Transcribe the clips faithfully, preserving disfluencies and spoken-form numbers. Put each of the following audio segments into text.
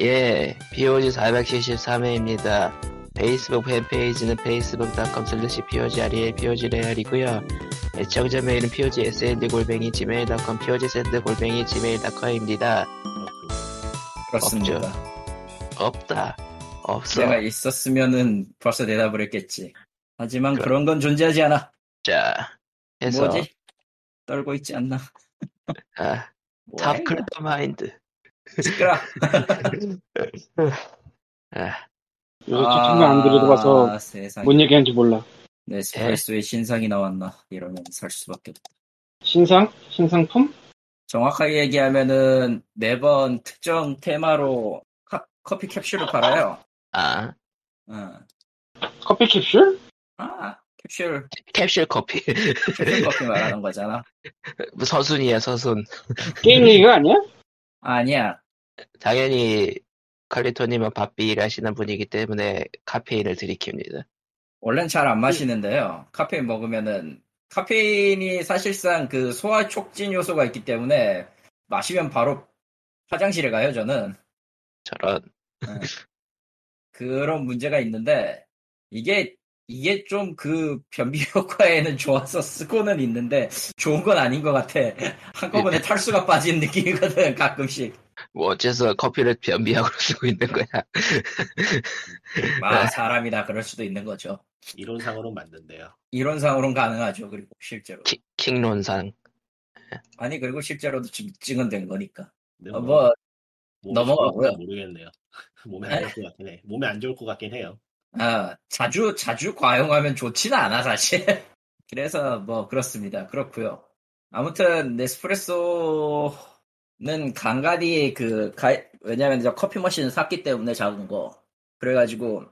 예, 피오지 사백칠십삼 회입니다. 페이스북 팬페이지는 페이스북 닷컴 슬래시 피오지알이에요. 피오지레알이고요. 애청자 메일은 피오지에스엔디 골뱅이 지메일 닷컴, 피오지샌드 골뱅이 지메일 닷컴입니다. 그렇습니다. 없죠. 없다. 없어. 내가 있었으면은 벌써 대답을 했겠지. 하지만 그럼. 그런 건 존재하지 않아. 자, 해서. 뭐지? 떨고 있지 않나? 아, 탑클럽 마인드. 시끄러. 아, 요새 채팅을 안 들어봐서 아, 뭔 얘기하는지 몰라. 네, 스페이스의 신상이 나왔나 이러면 살 수밖에 없다. 신상? 신상품? 정확하게 얘기하면은 매번 특정 테마로 카, 커피 캡슐을 팔아요. 아, 어. 커피 캡슐? 아, 캡슐. 캡슐 커피. 캡슐 커피 말하는 거잖아. 서순이야, 서순. 게임 얘기가 아니야? 아니야. 당연히 칼리토님은 바삐 일하시는 분이기 때문에 카페인을 들이킵니다. 원래는 잘 안 마시는데요. 카페인 먹으면은 카페인이 사실상 그 소화 촉진 요소가 있기 때문에 마시면 바로 화장실에 가요. 저는. 저런. 네. 그런 문제가 있는데 이게 이게 좀 그 변비 효과에는 좋아서 쓰고는 있는데 좋은 건 아닌 것 같아. 한꺼번에 탈수가 빠진 느낌이거든 가끔씩. 뭐 어째서 커피를 변비약으로 쓰고 있는 거야. 마 사람이다 그럴 수도 있는 거죠. 이론상으로는 맞는데요. 이론상으로는 가능하죠. 그리고 실제로. 키, 킹론상. 아니 그리고 실제로도 지금 증언된 거니까. 어, 뭐 넘어가고요. 모르겠네요. 몸에 안 좋을 것 같긴 해. 몸에 안 좋을 것 같긴 해요. 아, 자주 자주 과용하면 좋지는 않아 사실. 그래서 뭐 그렇습니다. 그렇고요. 아무튼 네스프레소는 간간이 그 가, 왜냐면 저 커피 머신을 샀기 때문에 작은 거. 그래가지고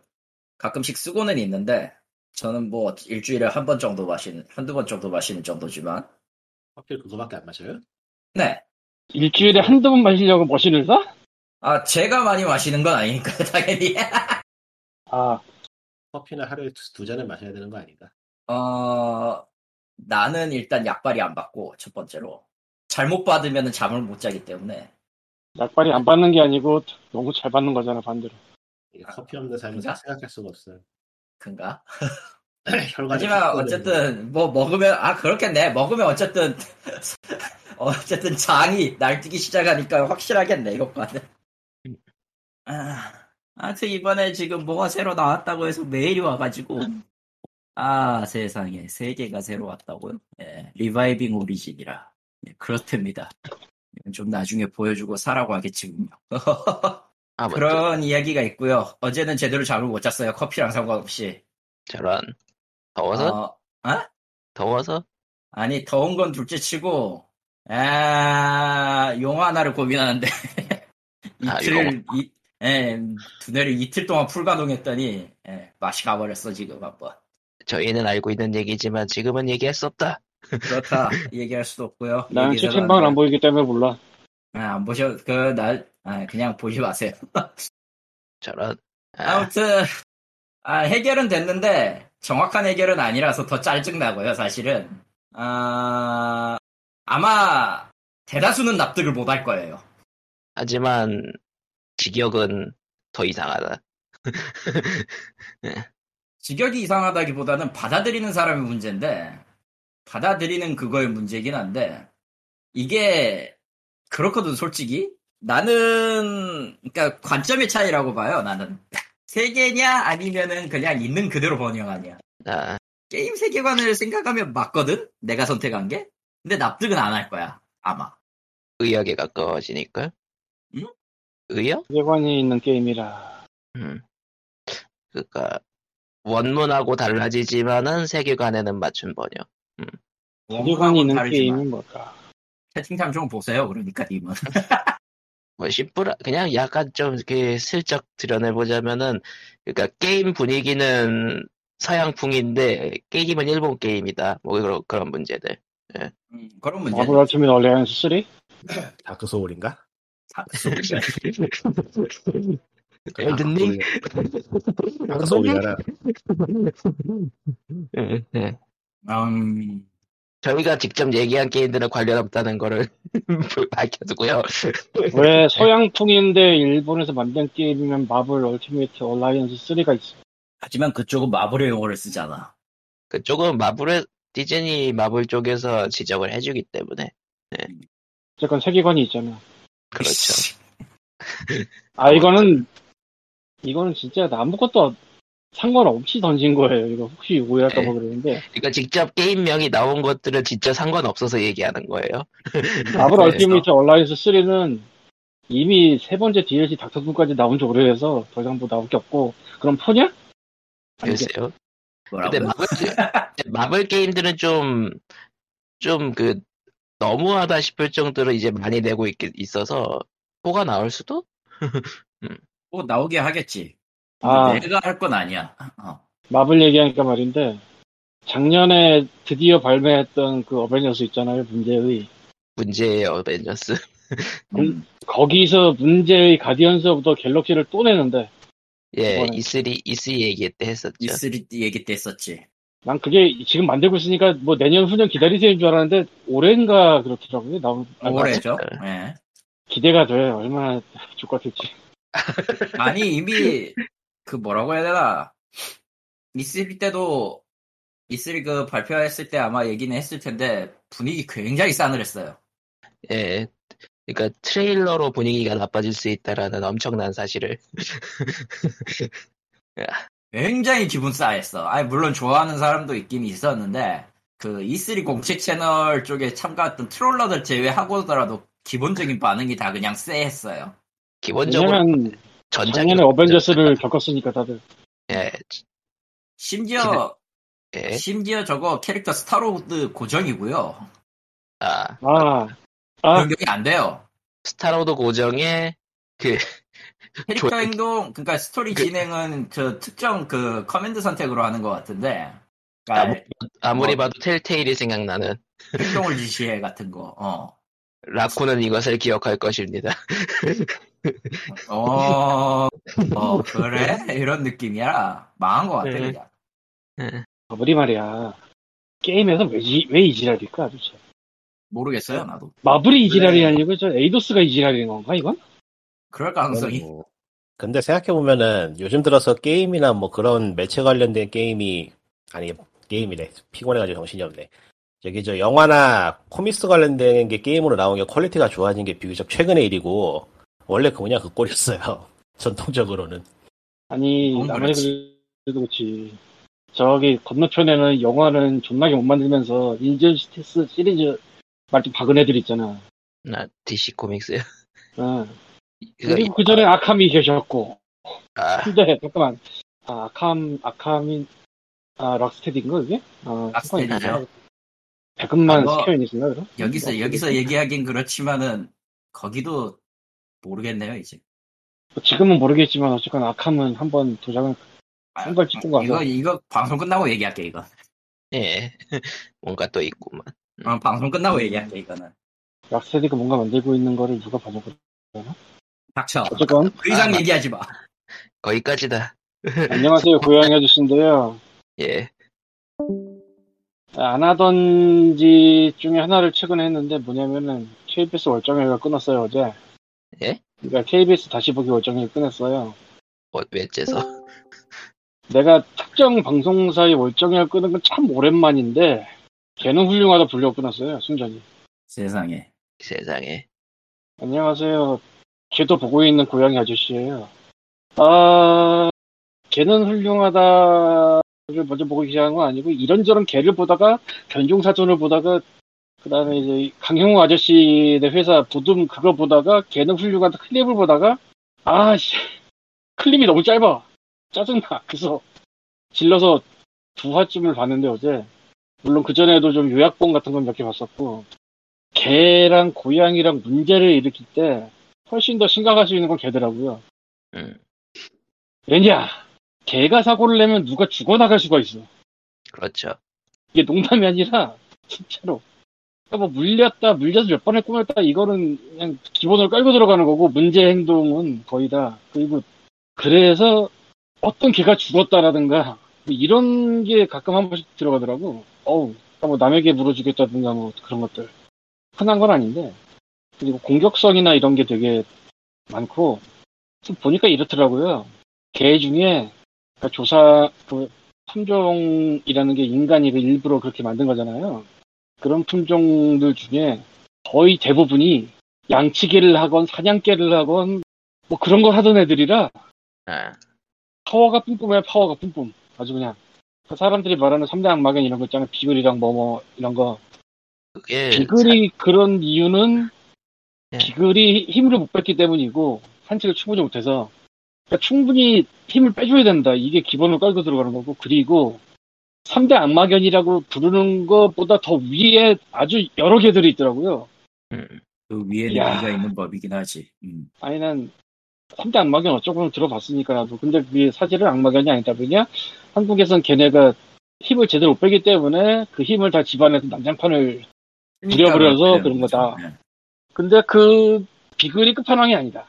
가끔씩 쓰고는 있는데 저는 뭐 일주일에 한 번 정도 마시는 한두 번 정도 마시는 정도지만. 커피를 그거밖에 안 마셔요? 네. 일주일에 한두 번 마시려고 머신을 사? 아 제가 많이 마시는 건 아니니까 당연히. 아, 커피는 하루에 두, 두 잔을 마셔야 되는 거 아닌가? 어, 나는 일단 약발이 안 받고 첫 번째로 잘못 받으면 잠을 못 자기 때문에 약발이 안 받는 게 아니고 너무 잘 받는 거잖아 반대로. 아, 커피 없는 삶은 생각할 수가 없어요. 그런가? 하지만 어쨌든 뭐 먹으면 아 그렇겠네. 먹으면 어쨌든 어쨌든 장이 날뛰기 시작하니까 확실하겠네 이것과는. 아. 아무튼 이번에 지금 뭐가 새로 나왔다고 해서 메일이 와가지고 아 세상에 세 개가 새로 왔다고요? 예, 리바이빙 오리진이라. 예, 그렇답니다. 좀 나중에 보여주고 사라고 하겠지 분명. 아, 그런 이야기가 있고요. 어제는 제대로 잠을 못 잤어요. 커피랑 상관없이. 저런. 더워서? 어? 어? 더워서? 아니 더운 건 둘째치고 아 용어 하나를 고민하는데 이틀 아, 이 예, 두뇌를 이틀 동안 풀가동했더니 예, 맛이 가버렸어 지금 한번. 저희는 알고 있는 얘기지만 지금은 얘기할 수 없다. 그렇다. 얘기할 수도 없고요. 나는 채팅방을 안 보이기 때문에 몰라. 아, 안 보셔 그 날 아, 그냥 보지 마세요. 저런. 아. 아무튼 아, 해결은 됐는데 정확한 해결은 아니라서 더 짜증나고요 사실은. 아, 아마 대다수는 납득을 못할 거예요. 하지만. 직역은 더 이상하다. 직역이 이상하다기보다는 받아들이는 사람의 문제인데 받아들이는 그거의 문제긴 한데 이게 그렇거든 솔직히. 나는 그러니까 관점의 차이라고 봐요. 나는 세계냐 아니면은 그냥 있는 그대로 번역하냐. 아. 게임 세계관을 생각하면 맞거든 내가 선택한 게. 근데 납득은 안 할 거야 아마. 의학에 가까워지니까. 응? 의요? 세계관이 있는 게임이라. 음. 그러니까 원문하고 달라지지만은 세계관에는 맞춘 번역. 음. 세계관이 있는 다르지만. 게임은 뭘까? 채팅창 좀 보세요. 그러니까 님은. 뭐 심플 그냥 약간 좀 이렇게 슬쩍 드러내보자면은 그러니까 게임 분위기는 서양풍인데 게임은 일본 게임이다. 뭐 그런 그런 문제들. 예. 음, 그런 문제. 마블 아침인 얼레안스 쓰리? 다크 소울인가? 엘든링? 소리가라. 음, 저희가 직접 얘기한 게임들은 관련 없다는 거를 밝혀두고요. 왜 서양풍인데 일본에서 만든 게임이면 마블 얼티메이트 얼라이언스 쓰리가 있어. 하지만 그쪽은 마블의 용어를 쓰잖아. 그쪽은 마블의 디즈니 마블 쪽에서 지적을 해주기 때문에. 네. 어쨌건 세계관이 있잖아. 그렇죠. 아 이거는 이거는 진짜 아무것도 상관없이 던진 거예요. 이거 혹시 오해할까봐 그러는데. 그러니까 직접 게임명이 나온 것들은 진짜 상관없어서 얘기하는 거예요. 마블 얼티메이트 얼라이언스 쓰리는 이미 세 번째 디엘씨 닥터분까지 나온 지 오래돼서 더 이상 뭐 나올 게 없고. 그럼 포냐? 글쎄요. 근데 마블, 마블 게임들은 좀, 좀 그, 너무하다 싶을 정도로 이제 많이 내고 있, 있어서, 포가 나올 수도? 음. 뭐 나오게 하겠지. 아, 내가 할 건 아니야. 어. 마블 얘기하니까 말인데, 작년에 드디어 발매했던 그 어벤져스 있잖아요, 문제의. 문제의 어벤져스. 음, 거기서 문제의 가디언스 오브 더 갤럭시를 또 내는데, 예, 이번에. 이쓰리, 이쓰리 얘기 때 했었죠. 이쓰리 얘기 때 했었지. 난 그게 지금 만들고 있으니까 뭐 내년 후년 기다리세요인 줄 알았는데 올해인가 그렇더라고요. 나온 올해죠. 예. 기대가 돼. 얼마나 좋겠지. 아니 이미 그 뭐라고 해야 되나? 이쓰리 때도 이쓰리 그 발표했을 때 아마 얘기는 했을 텐데 분위기 굉장히 싸늘했어요. 예. 그러니까 트레일러로 분위기가 나빠질 수 있다라는 엄청난 사실을 굉장히 기분 싸했어. 아니 물론 좋아하는 사람도 있긴 있었는데 그 이쓰리 공식 채널 쪽에 참가했던 트롤러들 제외하고더라도 기본적인 반응이 다 그냥 쎄했어요. 기본적으로 작년에 어벤져스를 겪었으니까 다들. 예. 심지어 예. 심지어 저거 캐릭터 스타로드 고정이고요. 아. 아. 아, 변경이 안 돼요. 스타로드 고정에 그 캐릭터 조... 행동, 그러니까 스토리 그... 진행은 저 특정 그 커맨드 선택으로 하는 것 같은데. 그러니까 아무, 아무리 뭐, 봐도 텔테일이 생각나는 행동을 지시해 같은 거. 어. 라쿠는 이것을 기억할 것입니다. 어, 어 그래? 이런 느낌이야. 망한 것 같아 네. 그냥. 네. 아무리 말이야. 게임에서 왜 왜 이 지랄일까 도대체? 모르겠어요, 나도. 마블이 이 지랄이 그래. 아니고, 저 에이도스가 이 지랄인 건가, 이건? 그럴 가능성이. 뭐, 근데 생각해보면은, 요즘 들어서 게임이나 뭐 그런 매체 관련된 게임이, 아니, 게임이래. 피곤해가지고 정신이 없네. 저기, 저 영화나 코믹스 관련된 게 게임으로 나온 게 퀄리티가 좋아진 게 비교적 최근의 일이고, 원래 그 뭐냐, 그 꼴이었어요. 전통적으로는. 아니, 나만의 그래도 그렇지. 저기, 건너편에는 영화는 존나게 못 만들면서, 인저스티스 시리즈, 말좀 박은 애들 있잖아. 나 디씨 코믹스요. 어. 그리고 그 전에 아캄이 계셨고. 아. 근데 잠깐만. 아, 아캄 아캄이 아 락스테디인가 그게? 아, 락스테디죠. 잠깐만 아, 스퀘어인이신가 그럼? 여기서 어, 여기서 얘기하긴 그렇지만은 거기도 모르겠네요 이제. 지금은 모르겠지만 어쨌건 아캄은 한번 도장을 한걸 찍고 가. 이거 이거 방송 끝나고 얘기할게 이거. 예. 뭔가 또 있구만. 어, 방송 끝나고 얘기할게 이거는. 락스테디가 뭔가 만들고 있는 거를 누가 봐먹고 있잖아? 닥쳐. 어쨌건 그 이상 아, 얘기하지 마. 거기까지다. 안녕하세요 고양이 아저씨인데요. 예. 안 하던지 중에 하나를 최근에 했는데 뭐냐면은 케이비에스 월정회가 끊었어요 어제. 예? 그러니까 케이비에스 다시 보기 월정회를 끊었어요. 어, 왜째서? 내가 특정 방송사의 월정회를 끊은 건 참 오랜만인데. 걔는 훌륭하다 불려 끊었어요 순전히. 세상에 세상에. 안녕하세요. 걔도 보고 있는 고양이 아저씨예요. 아 걔는 훌륭하다를 먼저 보고 시작한 건 아니고 이런저런 걔를 보다가 변종사전을 보다가 그 다음에 이제 강형욱 아저씨네 회사 부둠 그거 보다가 걔는 훌륭하다 클립을 보다가 아씨 클립이 너무 짧아 짜증나. 그래서 질러서 두 화쯤을 봤는데 어제. 물론 그전에도 좀 요약본 같은 건 몇 개 봤었고 개랑 고양이랑 문제를 일으킬 때 훨씬 더 심각할 수 있는 건 개더라고요. 음. 왜냐? 개가 사고를 내면 누가 죽어나갈 수가 있어. 그렇죠. 이게 농담이 아니라 진짜로 뭐 물렸다 물려서 몇 번에 꾸몄다 이거는 그냥 기본으로 깔고 들어가는 거고 문제 행동은 거의 다. 그리고 그래서 어떤 개가 죽었다라든가 이런 게 가끔 한 번씩 들어가더라고. 어우, 뭐 남에게 물어주겠다든가 뭐 그런 것들 흔한 건 아닌데, 그리고 공격성이나 이런 게 되게 많고, 좀 보니까 이렇더라고요. 개 중에 그러니까 조사 그 품종이라는 게 인간이 일부러 그렇게 만든 거잖아요. 그런 품종들 중에 거의 대부분이 양치기를 하건 사냥개를 하건 뭐 그런 걸 하던 애들이라 아. 파워가 뿜뿜해. 파워가 뿜뿜. 아주 그냥 사람들이 말하는 삼대 악마경 이런 거 있잖아요. 비글이랑 뭐뭐 이런 거. 예, 비글이 잘... 그런 이유는 예. 비글이 힘을 못 뺐기 때문이고 산책을 충분히 못해서, 그러니까 충분히 힘을 빼줘야 된다. 이게 기본으로 깔고 들어가는 거고, 그리고 삼대 악마견이라고 부르는 것보다 더 위에 아주 여러 개들이 있더라고요. 음, 그 위에 레이가 있는 법이긴 하지. 음. 아니 난 삼대 악마견 어쩌고는 들어봤으니까 나도. 근데 그게 사실은 악마견이 아니다 보냐, 한국에선 걔네가 힘을 제대로 못 빼기 때문에 그 힘을 다 집안에서 난장판을 부려버려서 그러니까, 그런 거다. 네. 근데 그 비글이 끝판왕이 아니다.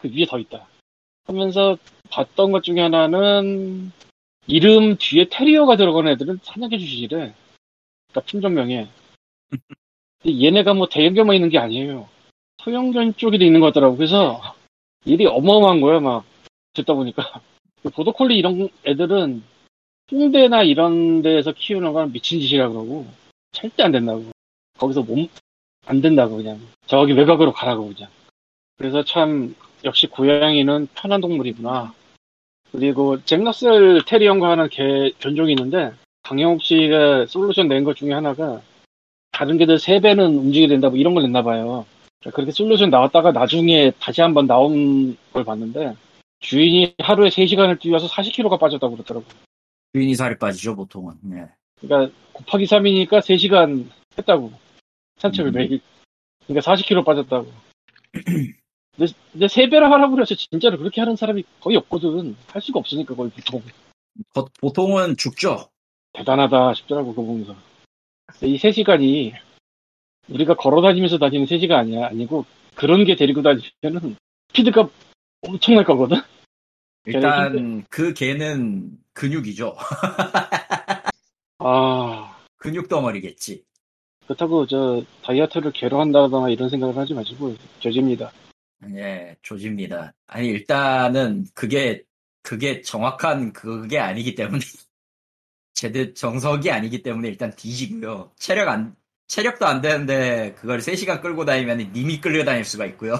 그 위에 더 있다 하면서 봤던 것 중에 하나는 이름 뒤에 테리어가 들어간 애들은 사냥해 주시지래. 그러니까 품종명에. 근데 얘네가 뭐 대형견만 있는 게 아니에요. 소형견 쪽에도 있는 것 같더라고. 그래서 일이 어마어마한 거야 막 듣다 보니까. 보더콜리 이런 애들은 홍대나 이런 데에서 키우는 건 미친 짓이라 그러고 절대 안 된다고. 거기서 몸 안 된다고 그냥. 저기 외곽으로 가라고 그냥. 그래서 참 역시 고양이는 편한 동물이구나. 그리고 잭러셀 테리언과 하는 개 견종이 있는데, 강형욱 씨가 솔루션 낸 것 중에 하나가 다른 개들 세 배는 움직이게 된다 뭐 이런 걸 냈나 봐요. 그렇게 솔루션 나왔다가 나중에 다시 한번 나온 걸 봤는데, 주인이 하루에 세 시간을 뛰어서 사십 킬로그램가 빠졌다고 그러더라고요. 주인이 살이 빠지죠 보통은. 네. 그러니까 곱하기 삼이니까 세 시간 했다고 산책을. 음. 매일. 그러니까 사십 킬로그램 빠졌다고. 근데, 근데 세 배를 하라고 그래서 진짜로 그렇게 하는 사람이 거의 없거든. 할 수가 없으니까 거의 보통. 거, 보통은 죽죠. 대단하다 싶더라고 그거 보면서. 근데 이 세 시간이 우리가 걸어다니면서 다니는 세 시간 아니야. 아니고 그런 게 데리고 다니면은 피드가 엄청날 거거든. 일단 걔는 그 개는 근육이죠. 아 근육 덩어리겠지. 그렇다고 저 다이어트를 개로 한다거나 이런 생각을 하지 마시고 조지입니다. 예, 조지입니다. 아니 일단은 그게 그게 정확한 그게 아니기 때문에 제대 정석이 아니기 때문에 일단 뒤지고요. 체력 안 체력도 안 되는데 그걸 세 시간 끌고 다니면 님이 끌려 다닐 수가 있고요.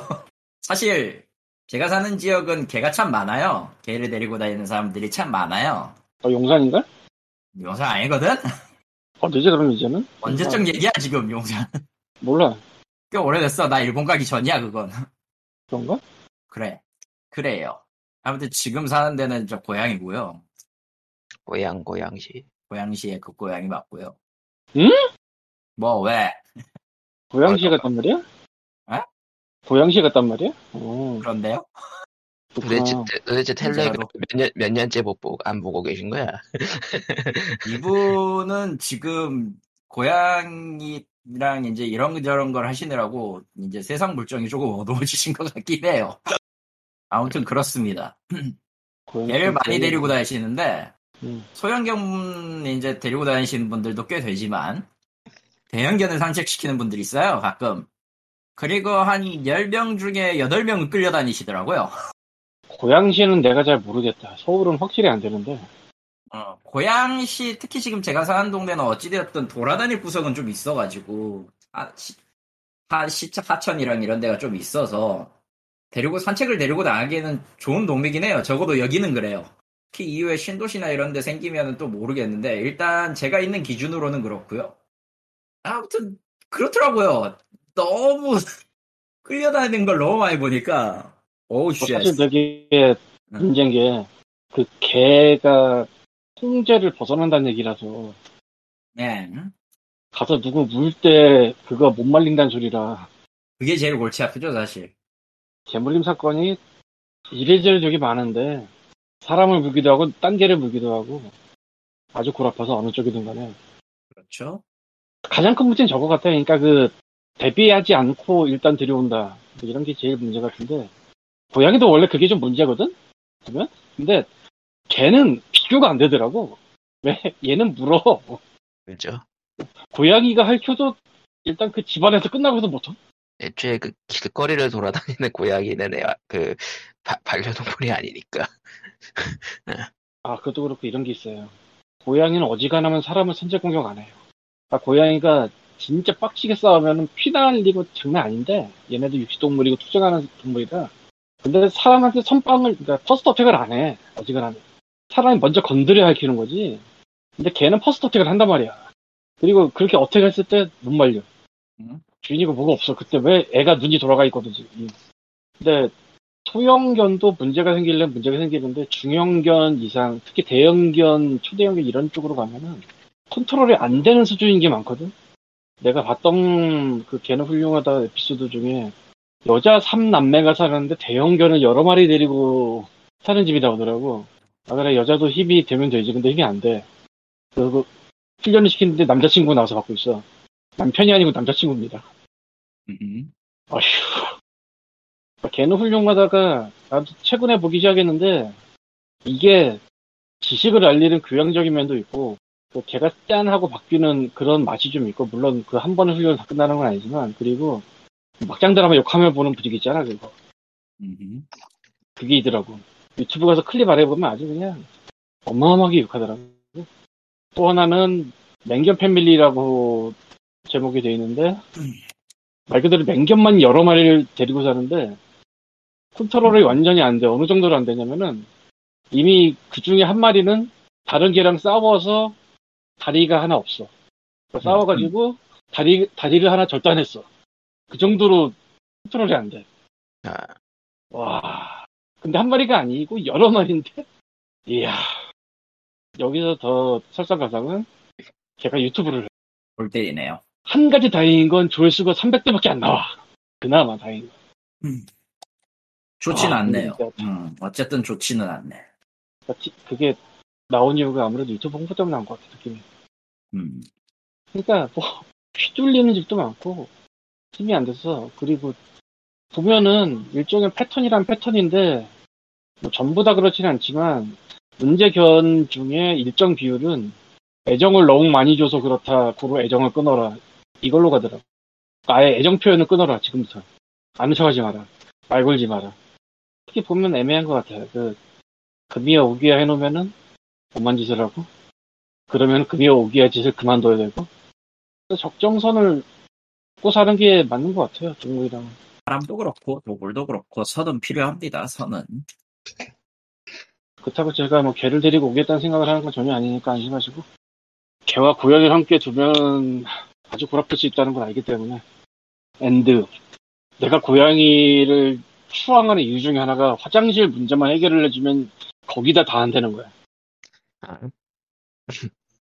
사실 제가 사는 지역은 개가 참 많아요. 개를 데리고 다니는 사람들이 참 많아요. 어, 용산인가? 용산 아니거든? 언제지 그럼 이제는? 언제쯤 얘기야 지금 용산? 몰라. 꽤 오래됐어. 나 일본 가기 전이야 그건. 그런가? 그래. 그래요. 아무튼 지금 사는 데는 저 고양이고요. 고양, 고양시. 고양시의 그 고양이 맞고요. 응? 뭐, 왜? 고양시 갔단 말이야? 에? 고양시 갔단 말이야? 오. 그런데요? 도대체, 도대체 텔레그램 몇, 년, 몇 년째 못 보고, 안 보고 계신 거야? 이분은 지금 고양이 이랑 이제 이런저런 걸 하시느라고 이제 세상 물정이 조금 어두워지신 것 같긴 해요. 아무튼 그렇습니다. 개를 많이 데리고 다니시는데, 음. 소형견 이제 데리고 다니시는 분들도 꽤 되지만 대형견을 산책시키는 분들이 있어요 가끔. 그리고 한 열 명 중에 여덟 명은 끌려다니시더라고요. 고양시는 내가 잘 모르겠다. 서울은 확실히 안 되는데. 어, 고양시, 특히 지금 제가 사는 동네는 어찌되었든 돌아다닐 구석은 좀 있어가지고, 아, 시, 하, 시차, 하천이랑 이런 데가 좀 있어서, 데리고, 산책을 데리고 나가기에는 좋은 동네긴 해요. 적어도 여기는 그래요. 특히 이후에 신도시나 이런 데 생기면은 또 모르겠는데, 일단 제가 있는 기준으로는 그렇고요. 아무튼, 그렇더라고요. 너무, 끌려다니는 걸 너무 많이 보니까, 어우, 씨. 사실 되게 문제인 게, 그 개가, 통제를 벗어난다는 얘기라서. 네. 가서 누구 물 때 그거 못 말린다는 소리라. 그게 제일 골치 아프죠 사실. 개물림 사건이 이래저래 되게 많은데, 사람을 물기도 하고 딴 개를 물기도 하고 아주 골 아파서 어느 쪽이든 간에. 그렇죠. 가장 큰 문제는 저거 같아요. 그러니까 그 대비하지 않고 일단 들여온다 이런 게 제일 문제 같은데, 고양이도 원래 그게 좀 문제거든? 보면? 근데 걔는 비교가 안 되더라고. 왜? 얘는 물어. 그렇죠. 고양이가 할켜도 일단 그 집안에서 끝나고도 못함? 애초에 그 길거리를 돌아다니는 고양이는 애와 그 바, 반려동물이 아니니까. 아, 그것도 그렇고 이런 게 있어요. 고양이는 어지간하면 사람을 선제 공격 안 해요. 아, 고양이가 진짜 빡치게 싸우면 피 날리고 장난 아닌데, 얘네도 육식동물이고 투쟁하는 동물이다. 근데 사람한테 선빵을, 그러니까 퍼스트 어택을 안 해. 어지간하면 사람이 먼저 건드려야 키우는 거지. 근데 걔는 퍼스트 어택을 한단 말이야. 그리고 그렇게 어택했을 때 못 말려. 응? 주인이고 뭐가 없어. 그때 왜 애가 눈이 돌아가 있거든 지금. 근데 소형견도 문제가 생기려면 문제가 생기는데, 중형견 이상, 특히 대형견, 초대형견 이런 쪽으로 가면은 컨트롤이 안 되는 수준인 게 많거든. 내가 봤던 그 걔는 훌륭하다 에피소드 중에 여자 삼남매가 사는데 대형견을 여러 마리 데리고 사는 집이 나오더라고. 아, 그래, 여자도 힘이 되면 되지. 근데 힘이 안 돼. 그리고 훈련을 시키는데 남자친구 나와서 받고 있어. 남편이 아니고 남자친구입니다. 음. 어휴. 걔는 훌륭하다가, 나도 최근에 보기 시작했는데, 이게 지식을 알리는 교양적인 면도 있고, 또 걔가 짠하고 바뀌는 그런 맛이 좀 있고, 물론 그 한 번의 훈련이 다 끝나는 건 아니지만, 그리고 막장 드라마 욕하며 보는 분위기 있잖아, 그거. 음. 그게 있더라고. 유튜브 가서 클립 아래 보면 아주 그냥 어마어마하게 욕하더라고. 또 하나는 맹견 패밀리라고 제목이 돼 있는데, 말 그대로 맹견만 여러 마리를 데리고 사는데, 컨트롤이 완전히 안 돼. 어느 정도로 안 되냐면은, 이미 그 중에 한 마리는 다른 개랑 싸워서 다리가 하나 없어. 그러니까 싸워가지고 다리, 다리를 하나 절단했어. 그 정도로 컨트롤이 안 돼. 와. 근데 한 마리가 아니고 여러 마리인데? 이야. 여기서 더 설상가상은 걔가 유튜브를 해. 골 때리네요. 한 가지 다행인 건 조회수가 삼백 대밖에 안 나와. 그나마 다행인 건. 음. 좋지는 아, 않네요. 음, 어쨌든 좋지는 않네. 그게 나온 이유가 아무래도 유튜브 홍보 때문에 나온 것 같아, 느낌이. 음. 그러니까 뭐 휘둘리는 집도 많고 힘이 안 돼서. 그리고 보면은 일종의 패턴이란 패턴인데, 뭐 전부 다 그렇지는 않지만 문제견 중에 일정 비율은 애정을 너무 많이 줘서 그렇다, 고로 애정을 끊어라, 이걸로 가더라고. 아예 애정 표현을 끊어라, 지금부터. 아는 척하지 마라. 말 걸지 마라. 특히 보면 애매한 것 같아요. 그, 금이야 오기야 해놓으면은 오만 짓을 하고, 그러면 금이야 오기야 짓을 그만둬야 되고, 적정선을 꼭 사는 게 맞는 것 같아요, 중국이랑은. 사람도 그렇고, 동물도 그렇고, 선은 필요합니다, 선은. 그렇다고 제가 뭐 개를 데리고 오겠다는 생각을 하는 건 전혀 아니니까 안심하시고, 개와 고양이를 함께 두면 아주 골아플 수 있다는 걸 알기 때문에. 엔드. 내가 고양이를 추앙하는 이유 중에 하나가 화장실 문제만 해결을 해주면 거기다 다 안 되는 거야.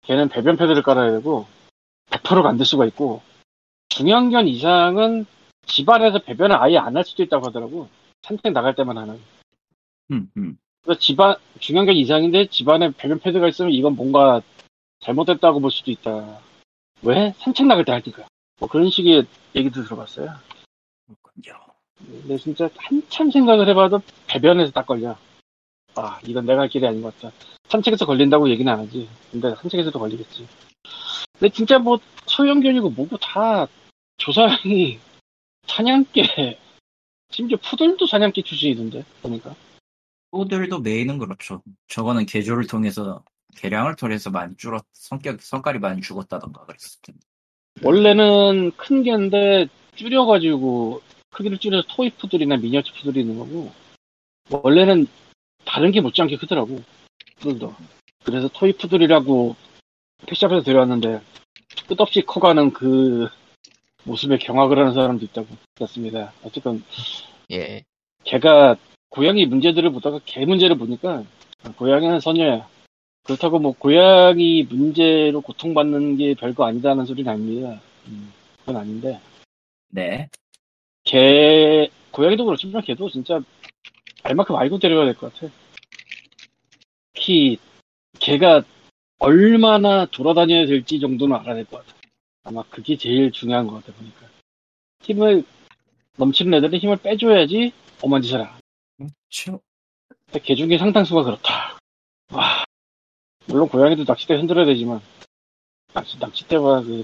걔는 배변 패드를 깔아야 되고 백 퍼센트 만들 수가 있고, 중형견 이상은 집안에서 배변을 아예 안 할 수도 있다고 하더라고. 산책 나갈 때만 하는. 음, 음. 그래서 집안, 중형견 이상인데 집안에 배변 패드가 있으면 이건 뭔가 잘못됐다고 볼 수도 있다. 왜? 산책 나갈 때 하니까. 뭐 그런 식의 얘기도 들어봤어요. 그렇군요. 근데 진짜 한참 생각을 해봐도 배변에서 딱 걸려. 아, 이건 내가 할 길이 아닌 것 같다. 산책에서 걸린다고 얘기는 안 하지. 근데 산책에서도 걸리겠지. 근데 진짜 뭐 소형견이고 뭐고 다 조상이 사냥개, 심지어 푸들도 사냥개 출신이던데, 보니까. 푸들도 메이는 그렇죠. 저거는 개조를 통해서, 개량을 통해서 많이 줄었, 성격, 성깔이 많이 죽었다던가 그랬을 텐데. 원래는 큰 개인데 줄여가지고, 크기를 줄여서 토이 푸들이나 미니어처 푸들이 있는 거고, 원래는 다른 게 못지않게 크더라고, 푸들도. 그래서 토이 푸들이라고 펫샵에서 데려왔는데, 끝없이 커가는 그 모습에 경악을 하는 사람도 있다고 그랬습니다. 어쨌든, 예. 걔가 고양이 문제들을 보다가 개 문제를 보니까, 고양이는 선녀야. 그렇다고 뭐 고양이 문제로 고통받는 게 별거 아니다는 소리는 아닙니다. 음, 그건 아닌데. 네. 개, 고양이도 그렇지만 걔도 진짜 알만큼 알고 데려가야 될 것 같아. 특히 걔가 얼마나 돌아다녀야 될지 정도는 알아야 될 것 같아. 아마 그게 제일 중요한 것 같아, 보니까. 힘을 넘치는 애들은 힘을 빼줘야지 엄한 짓을 안. 그렇죠. 걔 중에 상당수가 그렇다. 와. 물론 고양이도 낚싯대 흔들어야 되지만, 낚시, 낚싯대와 그,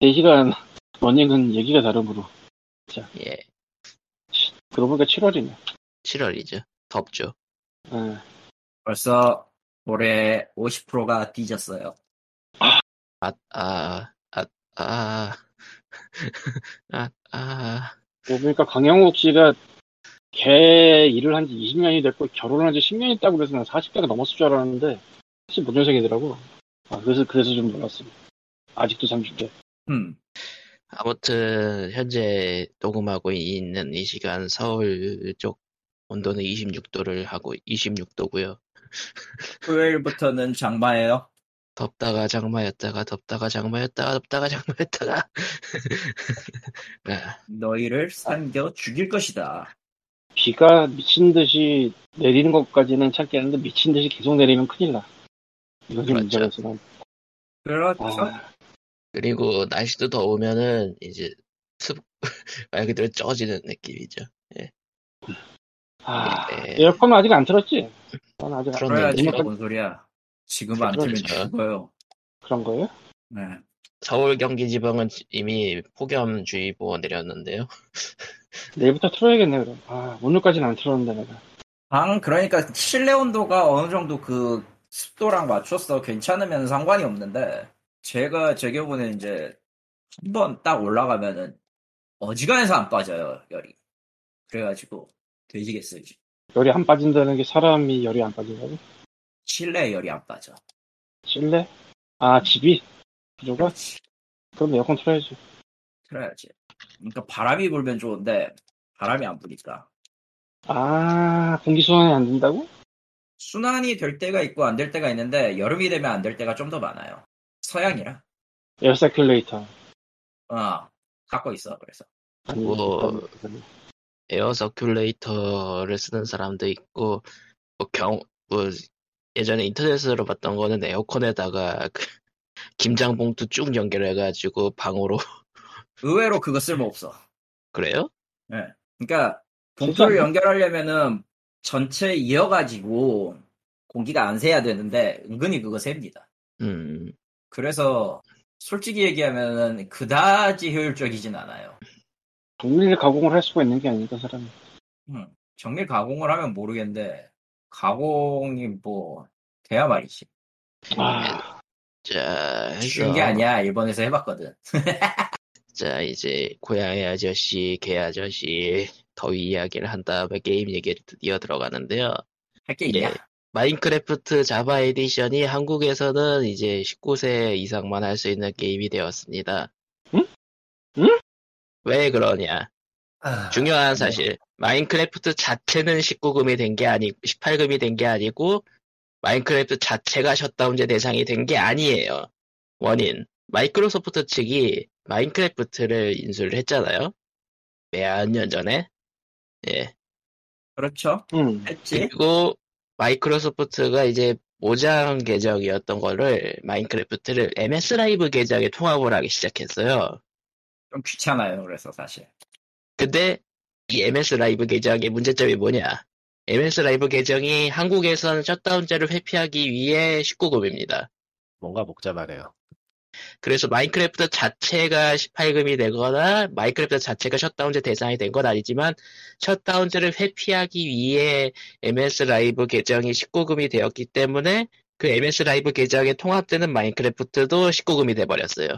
네 시간 러닝은 얘기가 다름으로. 자. 예. 그러고 보니까 칠월이네. 칠월이죠. 덥죠. 예. 벌써 올해 오십 퍼센트가 뒤졌어요. 아, 아, 아, 아, 아, 아. 아. 그러니까 강형욱 씨가 걔 일을 한 지 이십 년이 됐고 결혼한 지 십 년이 있다고 그래서 난 사십 대가 넘었을 줄 알았는데 사십오 년생이더라고. 아, 그래서 그래서 좀 놀랐습니다. 아직도 삼십 대. 음. 아무튼 현재 녹음하고 있는 이 시간 서울 쪽 온도는 이십육 도를 하고 이십육 도고요. 토요일부터는 장마예요. 덥다가 장마였다가 덥다가 장마였다가 덥다가 장마였다가 너희를 삼겨 죽일 것이다. 비가 미친 듯이 내리는 것까지는 찾겠는데 미친 듯이 계속 내리면 큰일 나. 이건 좀 문제가 있어. 그렇죠. 아. 그리고 날씨도 더우면은 이제 습 말 그대로 쪄지는 느낌이죠. 예. 아, 예. 에어컨은 아직 안 틀었지? 난 아직 안 틀었는데. 이거 뭔 소리야? 지금 안 틀면 죽어요. 그런 거예요? 네. 서울, 경기, 지방은 이미 폭염주의보 내렸는데요. 내일부터 틀어야겠네 그럼. 아, 오늘까지는 안 틀었는데 내가. 방 그러니까 실내 온도가 어느 정도 그 습도랑 맞췄어. 괜찮으면 상관이 없는데 제가 제 경우는 이제 한번 딱 올라가면은 어지간해서 안 빠져요 열이. 그래가지고 되지겠어요. 열이 안 빠진다는 게 사람이 열이 안 빠진다고? 실내 열이 안 빠져. 실내? 아 집이? 구조가? 그럼 에어컨 틀어야지. 틀어야지. 그러니까 바람이 불면 좋은데 바람이 안 부니까. 아 공기 순환이 안 된다고? 순환이 될 때가 있고 안 될 때가 있는데 여름이 되면 안 될 때가 좀 더 많아요. 서양이라. 에어서큘레이터. 어 갖고 있어 그래서. 뭐 에어서큘레이터를 쓰는 사람도 있고 뭐 경 뭐 예전에 인터넷으로 봤던 거는 에어컨에다가 그 김장 봉투 쭉 연결해가지고 방으로. 의외로 그거 쓸모없어. 그래요? 네. 그러니까 봉투를 연결하려면은 전체 이어가지고 공기가 안 새야 되는데 은근히 그거 셉니다. 음. 그래서 솔직히 얘기하면은 그다지 효율적이진 않아요. 정밀 가공을 할 수가 있는 게 아니니까 사람이. 음. 정밀 가공을 하면 모르겠는데 가공이 뭐 돼야 말이지. 아. 자. 쉬운 게 아니야. 일본에서 해봤거든. 자 이제 고양이 아저씨, 개 아저씨, 더위 이야기를 한 다음에 게임 얘기를 드디어 들어가는데요. 할 게 있냐? 네, 마인크래프트 자바 에디션이 한국에서는 이제 십구 세 이상만 할 수 있는 게임이 되었습니다. 응? 응? 왜 그러냐? 아... 중요한 사실. 마인크래프트 자체는 십구 금이 된 게 아니고 십팔 금이 된 게 아니고 마인크래프트 자체가 셧다운제 대상이 된 게 아니에요. 원인. 마이크로소프트 측이 마인크래프트를 인수를 했잖아요. 몇 년 전에. 예. 그렇죠. 음. 했지. 그리고 마이크로소프트가 이제 모장 계정이었던 거를 마인크래프트를 엠에스 라이브 계정에 통합을 하기 시작했어요. 좀 귀찮아요. 그래서 사실. 근데 이 엠에스 라이브 계정의 문제점이 뭐냐. 엠에스 라이브 계정이 한국에선 셧다운제를 회피하기 위해 십구 금입니다. 뭔가 복잡하네요. 그래서 마인크래프트 자체가 십팔 금이 되거나 마인크래프트 자체가 셧다운제 대상이 된 건 아니지만 셧다운제를 회피하기 위해 엠에스 라이브 계정이 십구 금이 되었기 때문에 그 엠에스 라이브 계정에 통합되는 마인크래프트도 십구 금이 돼버렸어요.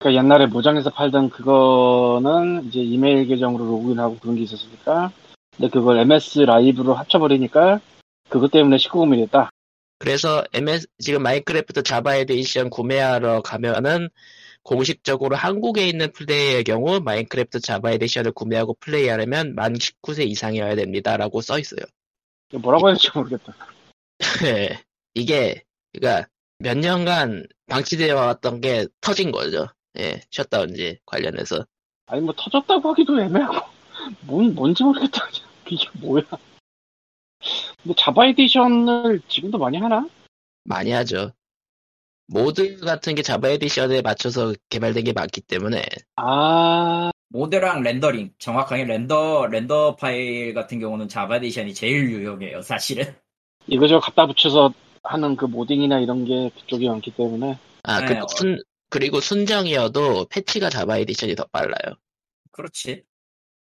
그러니까 옛날에 모장에서 팔던 그거는 이제 이메일 계정으로 로그인하고 그런 게 있었으니까 근데 그걸 엠에스 라이브로 합쳐버리니까 그것 때문에 십구 금이 됐다. 그래서 엠에스 지금 마인크래프트 자바 에디션 구매하러 가면은 공식적으로 한국에 있는 플레이의 경우 마인크래프트 자바 에디션을 구매하고 플레이하려면 만 십구 세 이상이어야 됩니다라고 써 있어요. 뭐라고 할지 모르겠다. 네, 이게 그러니까 몇 년간 방치되어 왔던 게 터진 거죠. 예, 셧다운제 관련해서. 아니 뭐 터졌다고 하기도 애매하고 뭔 뭔지 모르겠다. 이게 뭐야? 근데 자바 에디션을 지금도 많이 하나? 많이 하죠. 모드 같은 게 자바 에디션에 맞춰서 개발된 게 많기 때문에. 아, 모드랑 렌더링. 정확하게 렌더, 렌더 파일 같은 경우는 자바 에디션이 제일 유용해요, 사실은. 이거저거 갖다 붙여서 하는 그 모딩이나 이런 게 그쪽이 많기 때문에. 아, 그, 네, 순, 그리고 순정이어도 패치가 자바 에디션이 더 빨라요. 그렇지.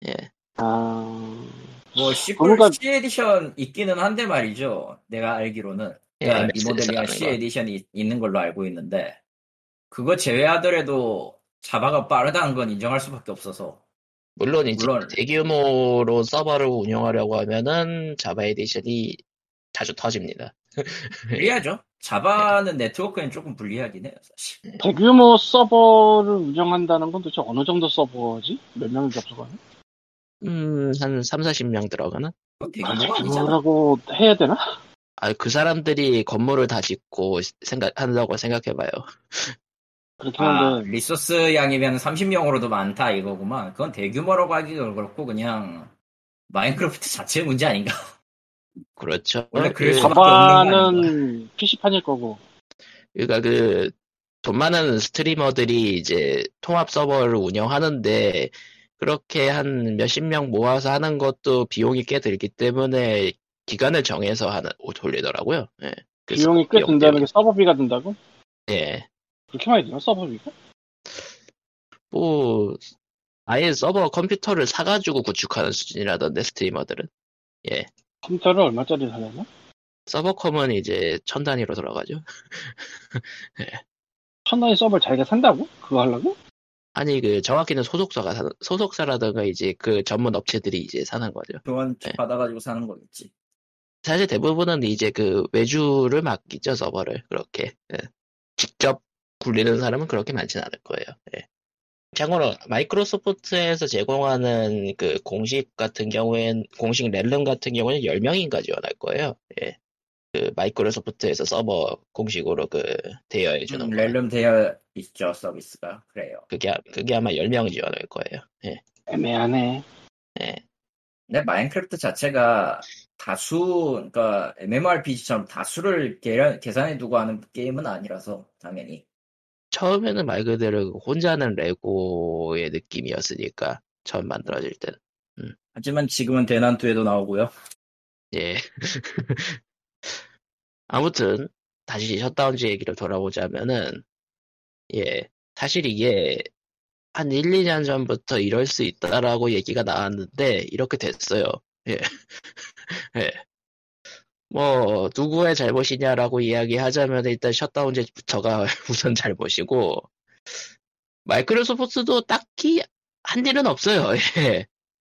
예. 아... 뭐 시골 C 에디션 있기는 한데 말이죠. 내가 알기로는. 그러니까 예, 이 모델이 C 에디션이 있는 걸로 알고 있는데 그거 제외하더라도 자바가 빠르다는 건 인정할 수밖에 없어서. 물론 이제 물론... 대규모로 서버를 운영하려고 하면은 자바 에디션이 자주 터집니다. 불리하죠. 자바는 네트워크엔 조금 불리하긴 해요, 사실. 대규모 서버를 운영한다는 건 도대체 어느 정도 서버지? 몇 명이 접속하나? 음, 한 삼사십 명 들어가나? 대규모라고 해야 되나? 아, 그 사람들이 건물을 다 짓고 생각, 한다고 생각해봐요. 그렇긴 한데. 아, 리소스 양이면 삼십 명으로도 많다 이거구만. 그건 대규모라고 하기도 그렇고, 그냥, 마인크래프트 자체의 문제 아닌가? 그렇죠. 원래 그 자바는 피씨판일 거고. 그러니까 그 돈 많은 스트리머들이 이제 통합 서버를 운영하는데 그렇게 한 몇십 명 모아서 하는 것도 비용이 꽤 들기 때문에 기간을 정해서 하는 돌리더라고요. 예. 비용이 꽤 비용 든다는 게 서버비가 든다고? 예. 그렇게 많이 드나 서버비가? 뭐 아예 서버 컴퓨터를 사가지고 구축하는 수준이라던데 스트리머들은. 예. 컴퓨터를 얼마짜리 사냐나? 서버컴은 이제 천 단위로 들어가죠. 네. 천 단위 서버를 자기가 산다고? 그거 하려고? 아니 그 정확히는 소속사가 사, 소속사라든가 이제 그 전문 업체들이 이제 사는 거죠. 교환 네. 받아가지고 사는 거겠지. 사실 대부분은 이제 그 외주를 맡기죠 서버를 그렇게. 네. 직접 굴리는 사람은 그렇게 많지는 않을 거예요. 네. 참고로 마이크로소프트에서 제공하는 그 공식 같은 경우엔 공식 렐름 같은 경우는 열 명인가 지원할 거예요. 예. 그 마이크로소프트에서 서버 공식으로 그 대여해 주는 음, 거. 렐름 대여 있죠 서비스가. 그래요. 그게 그게 아마 열 명 지원할 거예요. 예. 애매하네. 예. 근데 마인크래프트 자체가 다수 그러니까 MMORPG처럼 다수를 계란, 계산해 두고 하는 게임은 아니라서 당연히 처음에는 말 그대로 혼자는 레고의 느낌이었으니까 처음 만들어질 땐. 음. 하지만 지금은 대난투에도 나오고요. 예. 아무튼 다시 셧다운즈 얘기를 돌아보자면은 예 사실 이게 한 일, 이 년 전부터 이럴 수 있다라고 얘기가 나왔는데 이렇게 됐어요. 예. 예. 뭐 누구의 잘못이냐라고 이야기하자면 일단 셧다운제부터가 우선 잘못이고 마이크로소프트도 딱히 한 일은 없어요. 예.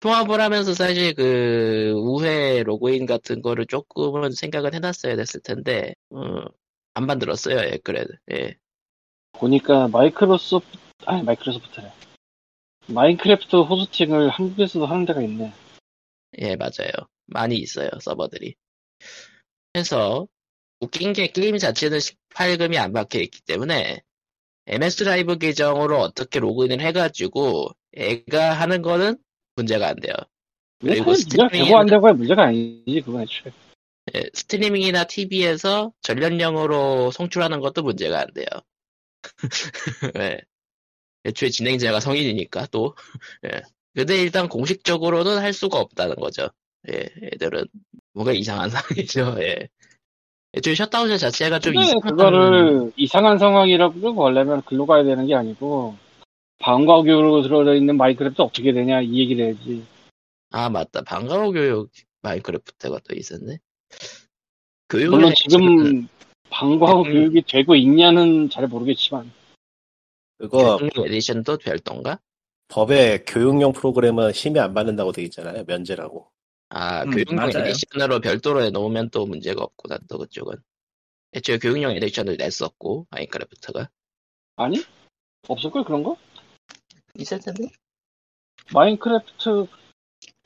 통합을 하면서 사실 그 우회 로그인 같은 거를 조금은 생각을 해놨어야 됐을 텐데 음, 안 만들었어요. 예, 그래도 예. 보니까 마이크로소프트 아니 마이크로소프트래 마인크래프트 호스팅을 한국에서도 하는 데가 있네. 예 맞아요. 많이 있어요 서버들이. 그래서 웃긴 게 게임 자체는 십팔 금이 안 박혀있기 때문에 엠에스 라이브 계정으로 어떻게 로그인을 해가지고 애가 하는 거는 문제가 안 돼요. 그리고 스트리밍 안 되고의 문제가 아니지 그건 애초에. 예, 스트리밍이나 티비에서 전련령으로 송출하는 것도 문제가 안 돼요. 예. 애초에 진행자가 성인이니까 또. 예. 근데 일단 공식적으로는 할 수가 없다는 거죠. 예, 애들은. 뭔가 이상한 상황이죠. 예. 애초에 셧다운 자체가 좀 이상한... 그거를 이상한 상황이라고 보려면 글로 가야 되는 게 아니고 방과 교육으로 들어져 있는 마인크래프트 어떻게 되냐 이 얘기를 해야지. 아 맞다. 방과 교육 마인크래프트가 또 있었네. 교육 물론 지금 방과 음... 교육이 되고 있냐는 잘 모르겠지만 그거 에디션도 별도인가? 법에 교육용 프로그램은 심의 안 받는다고 돼 있잖아요. 면제라고. 아, 음, 교육용 맞아요. 에디션으로 별도로 해놓으면 또 문제가 없고, 난 또 그쪽은. 애초에 교육용 에디션을 냈었고, 마인크래프트가. 아니? 없을걸, 그런 거? 있을 텐데? 마인크래프트,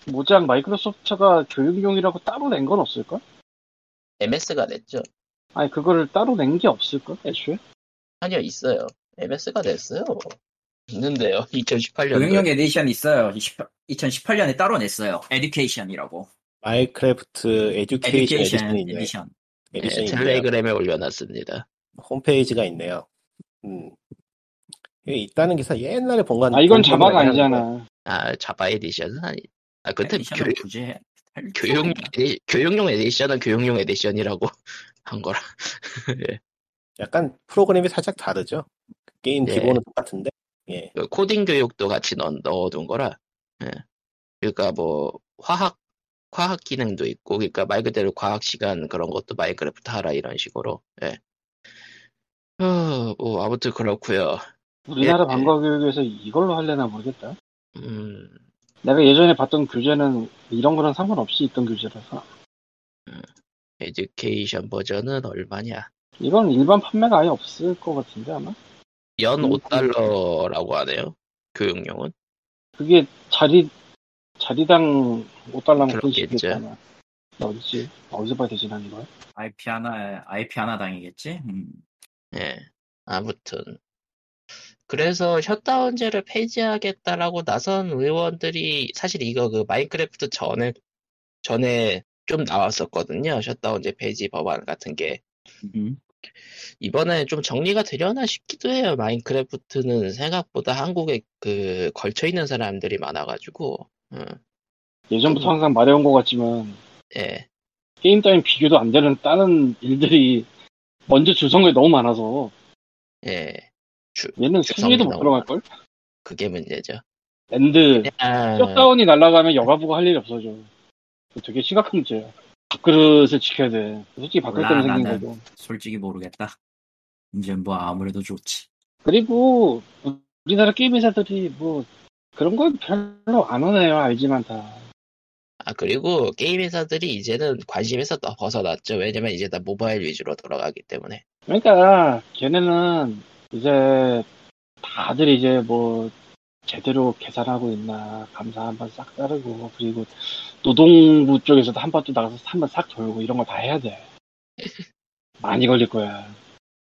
모장 마이크로소프트가 교육용이라고 따로 낸 건 없을걸? 엠에스가 냈죠. 아니, 그거를 따로 낸 게 없을걸, 애초에? 아니요, 있어요. 엠에스가 냈어요. 있는데요. 이천십팔 년 교육용 에디션 있어요. 이천십팔 년에 따로 냈어요. 에듀케이션이라고. 마인크래프트 에듀케이션 에디션. 에디션. 텔레그램에 올려놨습니다. 홈페이지가 있네요. 음. 이게 있다는 기사 옛날에 본 건데. 아 이건 자바가 아니잖아. 아 자바 에디션은 아니. 아 그때 교육 교육용 에디, 교육용 에디션은 교육용 에디션이라고 한 거라. 예. 약간 프로그램이 살짝 다르죠. 게임 예. 기본은 똑같은데 예. 그 코딩 교육도 같이 넣, 넣어둔 거라 예. 그러니까 뭐 화학 과학 기능도 있고 그러니까 말 그대로 과학 시간 그런 것도 마인크래프트 하라 이런 식으로 예. 어, 뭐 아무튼 그렇고요. 우리나라 예, 방과교육에서 예. 이걸로 하려나 모르겠다. 음. 내가 예전에 봤던 교재는 이런 거랑 상관없이 있던 교재라서. 음. 에듀케이션 버전은 얼마냐? 이건 일반 판매가 아예 없을 것 같은데 아마? 연 오 달러라고 하네요. 교육용은. 그게 자리 자리당 오 달러면 그렇겠죠. 어디지? 어디서 봐야 되지 난 이걸? 아이피 하나 아이피 하나 당이겠지. 음. 예. 아무튼 그래서 셧다운제를 폐지하겠다라고 나선 의원들이 사실 이거 그 마인크래프트 전에 전에 좀 나왔었거든요. 셧다운제 폐지 법안 같은 게 음. 이번에 좀 정리가 되려나 싶기도 해요. 마인크래프트는 생각보다 한국에 그 걸쳐 있는 사람들이 많아가지고 음. 예전부터 음. 항상 말해온 것 같지만 예. 게임 따윈 비교도 안 되는 다른 일들이 먼저 주성이 너무 많아서 예. 주, 얘는 순위도 못 들어갈걸? 그게 문제죠. 엔드 셧다운이 날아가면 영화 보고 할 일이 없어져. 되게 심각한 문제야. 밥그릇을 지켜야 돼. 솔직히 밥그릇 때문에 생긴 거고. 솔직히 모르겠다. 이제 뭐 아무래도 좋지. 그리고 우리나라 게임 회사들이 뭐 그런 건 별로 안 오네요. 알지만 다. 아 그리고 게임 회사들이 이제는 관심에서 또 벗어났죠. 왜냐면 이제 다 모바일 위주로 돌아가기 때문에. 그러니까 걔네는 이제 다들 이제 뭐 제대로 계산하고 있나 감사 한번 싹 따르고 그리고 노동부 쪽에서도 한 번 또 나가서 한 번 싹 돌고 이런 거 다 해야 돼. 많이 걸릴 거야.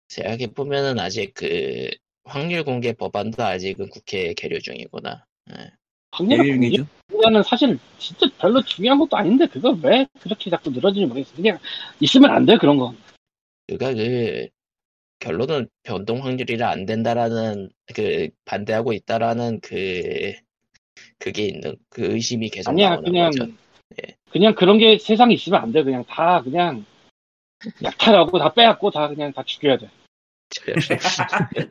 생각해 보면은 아직 그 확률 공개 법안도 아직은 국회에 계류 중이구나. 네. 확률 공개죠? 이거는 사실 진짜 별로 중요한 것도 아닌데 그거 왜 그렇게 자꾸 늘어지는지 모르겠어. 그냥 있으면 안 돼 그런 거. 그러니까 그 결론은 변동 확률이라 안 된다라는 그 반대하고 있다라는 그 그게 있는 그 의심이 계속 아니야, 나오는 그냥, 거죠. 예. 그냥 그런 게 세상에 있으면 안 돼. 그냥 다 그냥 약탈하고 다 빼앗고 다 그냥 다 죽여야 돼.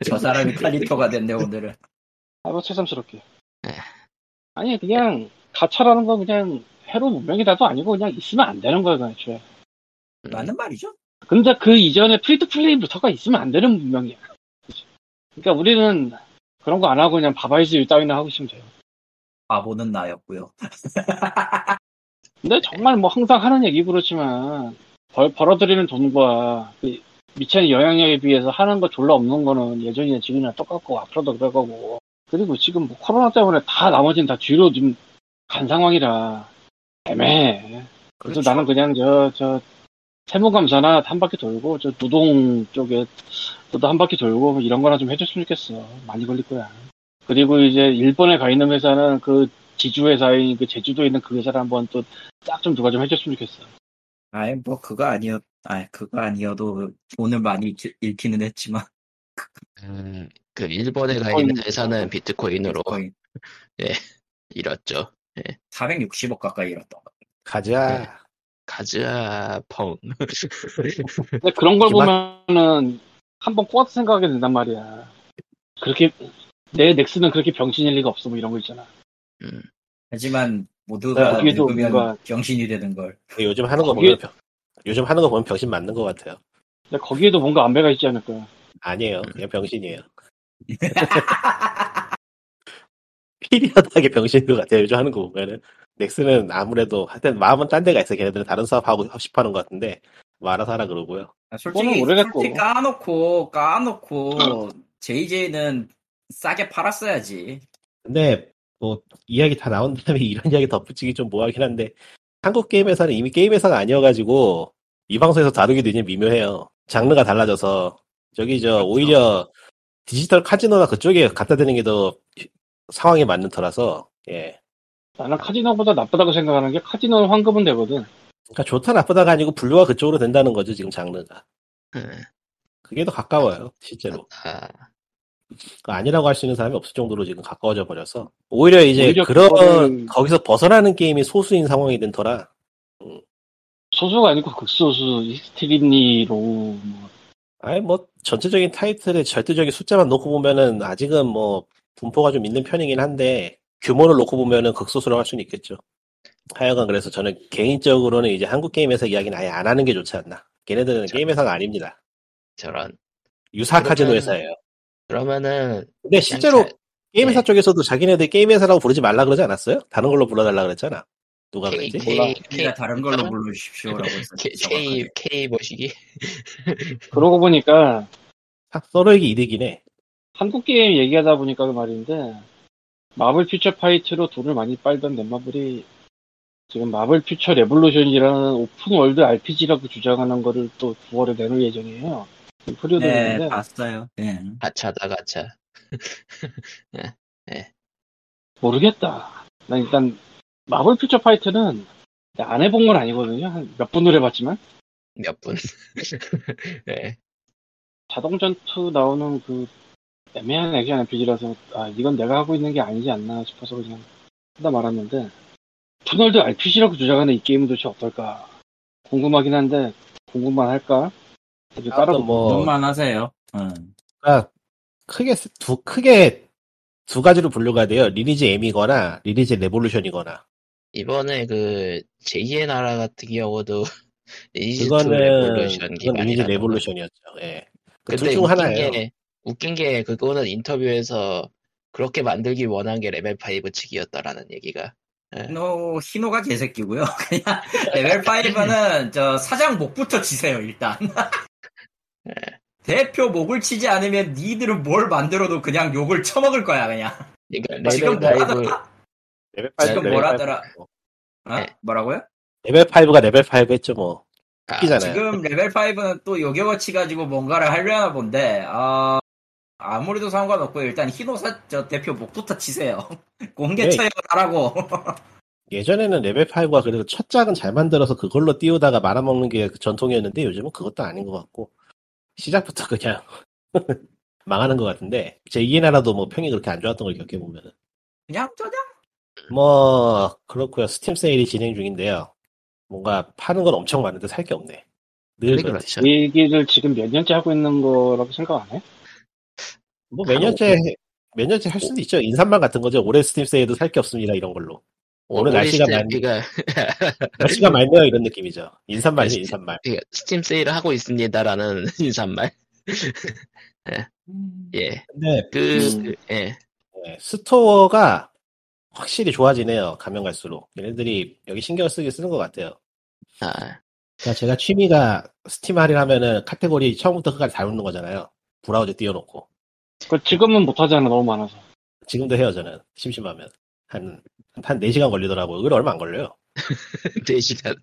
저 사람이 칼리터가 됐네 오늘은. 아뭐 새삼스럽게. 아니 그냥 가차라는 건 그냥 해로 문명이라도 아니고 그냥 있으면 안 되는 거야 그냥. 맞는 말이죠. 근데 그 이전에 프리투플레이부터가 있으면 안 되는 문명이야. 그러니까 우리는 그런 거 안 하고 그냥 바바이즈 일 따위나 하고 있으면 돼요. 바보는 나였고요. 근데 정말 뭐 항상 하는 얘기 그렇지만 벌, 벌어들이는 돈과 그 미치는 영향력에 비해서 하는 거 졸라 없는 거는 예전이나 지금이나 똑같고 앞으로도 그럴 거고 그리고 지금 뭐 코로나 때문에 다 나머지는 다 뒤로 지금 간 상황이라 애매해. 그래서 그렇죠. 나는 그냥 저 저 세무감사나 한 바퀴 돌고 저 노동 쪽에 저도 한 바퀴 돌고 이런 거나 좀 해줬으면 좋겠어. 많이 걸릴 거야. 그리고 이제 일본에 가 있는 회사는 그 지주회사인 그 제주도에 있는 그 회사를 한번 또 딱 좀 누가 좀 해줬으면 좋겠어. 아이 뭐 그거 아니었, 아 그거 아니어도 돈을 많이 잃기, 잃기는 했지만. 음, 그 일본에 비트코인, 가 있는 회사는 비트코인으로 비트코인. 예 잃었죠. 예. 사백육십억 가까이 잃었던 거. 가자. 예. 가자 펑. 근데 그런 걸 기만... 보면은 한번 꼬아서 생각하게 된단 말이야. 그렇게. 내 넥슨은 그렇게 병신일 리가 없어 뭐 이런 거 있잖아. 음. 하지만 모두가 늙으면 뭔가... 병신이 되는 걸. 요즘 하는 거 거기에... 보면 요즘 하는 거 보면 병신 맞는 것 같아요. 근데 거기에도 뭔가 안배가 있지 않을까? 아니에요, 그냥 병신이에요. 필요하다게 병신인 것 같아요. 요즘 하는 거 보면은 넥슨은 아무래도 하여튼 마음은 딴 데가 있어. 걔네들은 다른 사업 하고 협심하는 것 같은데 뭐 알아서 하라 그러고요. 아, 솔직히, 솔직히 까놓고 까놓고 제이제이는 싸게 팔았어야지. 근데 뭐 이야기 다 나온 다음에 이런 이야기 덧붙이기 좀 뭐하긴 한데 한국 게임 회사는 이미 게임 회사가 아니어가지고 이 방송에서 다루기도 이제 미묘해요. 장르가 달라져서 저기 저 그렇죠. 오히려 디지털 카지노나 그쪽에 갖다 대는 게 더 상황에 맞는 터라서 예. 나는 카지노보다 나쁘다고 생각하는 게 카지노는 환급은 되거든. 그러니까 좋다 나쁘다가 아니고 분류가 그쪽으로 된다는 거죠 지금 장르가. 음. 그게 더 가까워요 실제로. 아. 아니라고 할 수 있는 사람이 없을 정도로 지금 가까워져 버려서 오히려 이제 오히려 그런 그거는... 거기서 벗어나는 게임이 소수인 상황이 된 터라 음. 소수가 아니고 극소수 히스테리니로 뭐. 아니 뭐 전체적인 타이틀의 절대적인 숫자만 놓고 보면은 아직은 뭐 분포가 좀 있는 편이긴 한데 규모를 놓고 보면은 극소수라고 할 수는 있겠죠. 하여간 그래서 저는 개인적으로는 이제 한국 게임 회사 이야기는 아예 안 하는 게 좋지 않나. 걔네들은 저런. 게임 회사가 아닙니다. 저런. 유사 그러면, 카지노 회사예요. 그러면은. 근데 실제로 자, 게임 회사 네. 쪽에서도 자기네들 게임 회사라고 부르지 말라 그러지 않았어요? 다른 걸로 불러달라 그랬잖아. 누가 K, 그랬지? K, 몰라. K, 다른 걸로 K, 불러주십시오라고 했었죠. K, K 보시기. 그러고 보니까. 서로에게 이득이네. 한국 게임 얘기하다 보니까 그 말인데. 마블 퓨처 파이트로 돈을 많이 빨던 넷마블이 지금 마블 퓨처 레볼루션이라는 오픈월드 알피지라고 주장하는 거를 또 구월에 내놓을 예정이에요. 프리오더를 했는데 네, 봤어요. 네. 가차다, 가차. 네, 네. 모르겠다. 난 일단 마블 퓨처 파이트는 안 해본 건 아니거든요. 한 몇 분을 해봤지만. 몇 분? 네. 자동전투 나오는 그 애매한 액션 알피지라서 아 이건 내가 하고 있는 게 아니지 않나 싶어서 그냥 하다 말았는데 오픈월드 알피지라고 주장하는 이 게임은 도대체 어떨까 궁금하긴 한데 공부만 할까? 따로 뭐 공부만 하세요. 응. 그러니까 크게 두 크게 두 가지로 분류가 돼요. 리니지 M이거나 리니지 레볼루션이거나. 이번에 그 제이의 나라 같은 경우도 리니지 투 레볼루션 기반이라는 리니지 레볼루션이었죠. 예. 그 둘 중 하나예요. 게... 웃긴 게 그거는 인터뷰에서 그렇게 만들기 원한 게 레벨 파이브 측이었다라는 얘기가. 네. 노, 희노가 개새끼고요. 그냥 레벨 파이브는 저 사장 목부터 치세요 일단. 네. 대표 목을 치지 않으면 니들은 뭘 만들어도 그냥 욕을 처먹을 거야 그냥. 그러니까 지금 뭐라더라? 지금 뭐라더라? 어? 네. 뭐라고요? 레벨 파이브가 레벨 파이브 했죠 뭐. 아, 지금 레벨 파이브는 또 요격어치 가지고 뭔가를 하려나 본데 어... 아무래도 상관없고 일단 히노사 저 대표 목부터 치세요. 공개처형을 네. 하라고. 예전에는 레벨 파이브가 그래도 첫 작은 잘 만들어서 그걸로 띄우다가 말아먹는 게 전통이었는데 요즘은 그것도 아닌 것 같고 시작부터 그냥 망하는 것 같은데 제이의 나라도 뭐 평이 그렇게 안 좋았던 걸 기억해보면은 그냥 저냥? 뭐 그렇고요. 스팀 세일이 진행 중인데요. 뭔가 파는 건 엄청 많은데 살 게 없네. 늘 그렇죠. 이 얘기를 지금 몇 년째 하고 있는 거라고 생각 안 해? 뭐 몇 년째 몇 년째 할 수도 있죠. 인삼만 같은 거죠. 올해 스팀 세일도 살 게 없습니다 이런 걸로. 오늘 날씨가 맑네요. 날씨가 맑네요 이런 느낌이죠. 인삼말이죠 인삼말. 스팀 세일을 하고 있습니다라는 인삼말. 예. 근데 그 음, 예. 스토어가 확실히 좋아지네요. 가면 갈수록 얘네들이 여기 신경 쓰게 쓰는 것 같아요. 아. 그러니까 제가 취미가 스팀 할인하면은 카테고리 처음부터 끝까지 다 놓는 거잖아요. 브라우저 띄워놓고. 그 지금은 못 하잖아 너무 많아서. 지금도 해요 저는 심심하면 한 한 네 시간 걸리더라고요. 의외로 얼마 안 걸려요. 네 시간.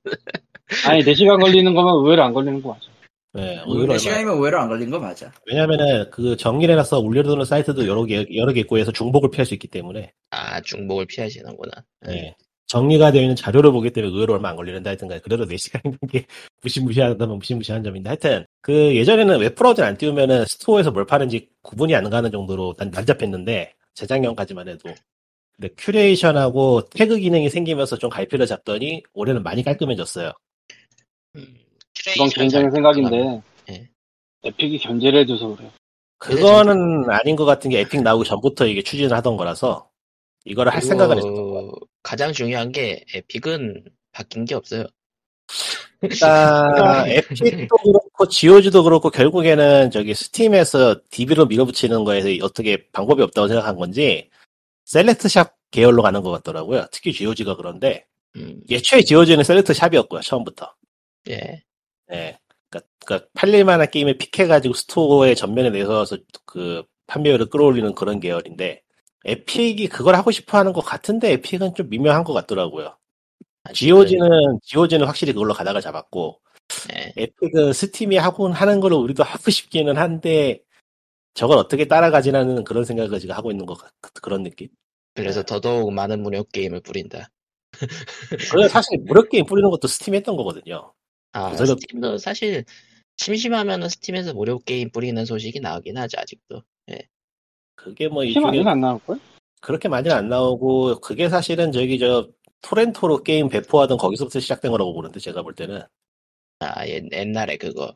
아니 네 시간 걸리는 거면 의외로 안 걸리는 거 맞아. 네, 의외로 네 시간이면 의외로 안 걸린 거 맞아. 왜냐면은 그 정리를 해놔서 올려두는 사이트도 여러 개 여러 개 있고 해서 중복을 피할 수 있기 때문에. 아 중복을 피하시는구나. 네. 정리가 되어 있는 자료를 보기 때문에 의외로 얼마 안 걸리는데 하여튼간 그래도 네 시간인 게 무시무시하다면 무시무시한 점인데 하여튼 그 예전에는 웹브라우저를 안 띄우면은 스토어에서 뭘 파는지 구분이 안 가는 정도로 난 난잡했는데 재작년까지만 해도 근데 큐레이션하고 태그 기능이 생기면서 좀 갈피를 잡더니 올해는 많이 깔끔해졌어요. 음, 그건 굉장히 생각인데 네. 에픽이 견제를 해줘서 그래요. 그거는 아닌 것 같은 게 에픽 나오기 전부터 이게 추진을 하던 거라서 이거를 할 생각을 했던 거예요. 가장 중요한 게 에픽은 바뀐 게 없어요. 일단 에픽도 그렇고 지오지도 그렇고 결국에는 저기 스팀에서 디비로 밀어붙이는 거에서 어떻게 방법이 없다고 생각한 건지 셀렉트샵 계열로 가는 것 같더라고요. 특히 지오지가 그런데 음. 예초에 지오지는 셀렉트샵이었고요. 처음부터. 예. 예. 그러니까, 그러니까 팔릴만한 게임을 픽해가지고 스토어의 전면에 내서서 그 판매율을 끌어올리는 그런 계열인데 에픽이 그걸 하고 싶어 하는 것 같은데 에픽은 좀 미묘한 것 같더라고요. 아, 지오지는, 그래. 지오지는 확실히 그걸로 가닥을 잡았고, 네. 에픽은 스팀이 하고 하는 걸 우리도 하고 싶기는 한데, 저걸 어떻게 따라가지라는 그런 생각을 지금 하고 있는 것 같, 그런 느낌? 그래서 네. 더더욱 많은 무료게임을 뿌린다. 그래서 사실 무료게임 뿌리는 것도 스팀 했던 거거든요. 아, 스팀도 사실, 심심하면은 스팀에서 무료게임 뿌리는 소식이 나오긴 하죠, 아직도. 네. 그게 뭐 이게 많이 안 나올 걸? 그렇게 많이는 안 나오고 그게 사실은 저기 저 토렌토로 게임 배포하던 거기서부터 시작된 거라고 보는데 제가 볼 때는 아 옛, 옛날에 그거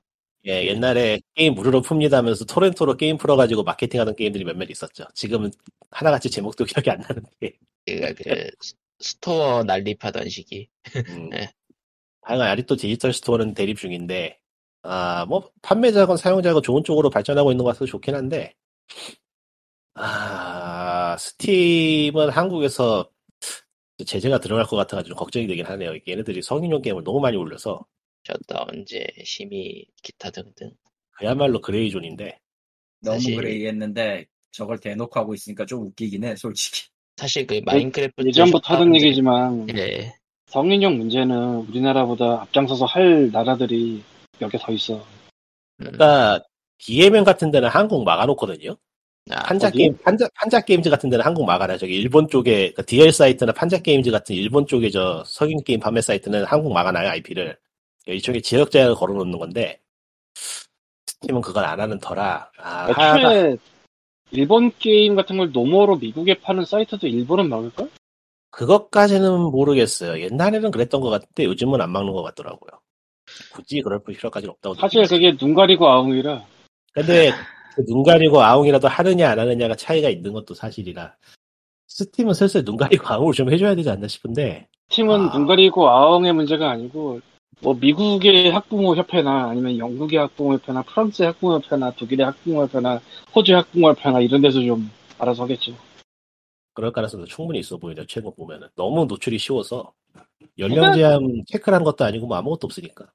예, 옛날에 게임 무료로 풉니다 하면서 토렌토로 게임 풀어가지고 마케팅하던 게임들이 몇몇 있었죠. 지금은 하나같이 제목도 기억이 안 나는데. 예, 그 스토어 난립하던 시기. 음. 네. 다양한 아직도 디지털 스토어는 대립 중인데, 아, 뭐 판매자건 사용자건 좋은 쪽으로 발전하고 있는 것 같아서 좋긴 한데, 아, 스팀은 한국에서 제재가 들어갈 것 같아가지고 걱정이 되긴 하네요. 얘네들이 성인용 게임을 너무 많이 올려서. 셧다운제, 심의, 기타 등등. 그야말로 그레이존인데. 너무 사실... 그레이했는데 저걸 대놓고 하고 있으니까 좀 웃기긴 해, 솔직히. 사실 그 마인크래프트 예전부터 하던 문제. 얘기지만 네. 성인용 문제는 우리나라보다 앞장서서 할 나라들이 몇 개 더 있어. 그러니까 디엠엠 같은 데는 한국 막아놓거든요. 아, 판자 어디? 게임 판자 판자 게임즈 같은 데는 한국 막아놔. 저기 일본 쪽에 그러니까 디엘 사이트나 판자 게임즈 같은 일본 쪽에 저 성인 게임 판매 사이트는 한국 막아놔요 아이피를. 이쪽에 지역 제약을 걸어놓는 건데 스팀은 그걸 안 하는 터라. 아, 하야가... 일본 게임 같은 걸 노모로 미국에 파는 사이트도 일본은 막을까? 그것까지는 모르겠어요. 옛날에는 그랬던 것 같은데 요즘은 안 막는 것 같더라고요. 굳이 그럴 필요까지는 없다고. 사실 그게 눈 가리고 아웅이라. 근데 그 눈 가리고 아웅이라도 하느냐 안 하느냐가 차이가 있는 것도 사실이라. 스팀은 슬슬 눈 가리고 아웅을 좀 해줘야 되지 않나 싶은데. 스팀은 아... 눈 가리고 아웅의 문제가 아니고 뭐 미국의 학부모 협회나 아니면 영국의 학부모 협회나 프랑스의 학부모 협회나 독일의 학부모 협회나 호주의 학부모 협회나 이런 데서 좀 알아서 하겠죠. 그럴 가능성도 충분히 있어 보이죠. 최근 보면은 너무 노출이 쉬워서 연령 제한 그러니까... 체크하는 것도 아니고 뭐 아무것도 없으니까.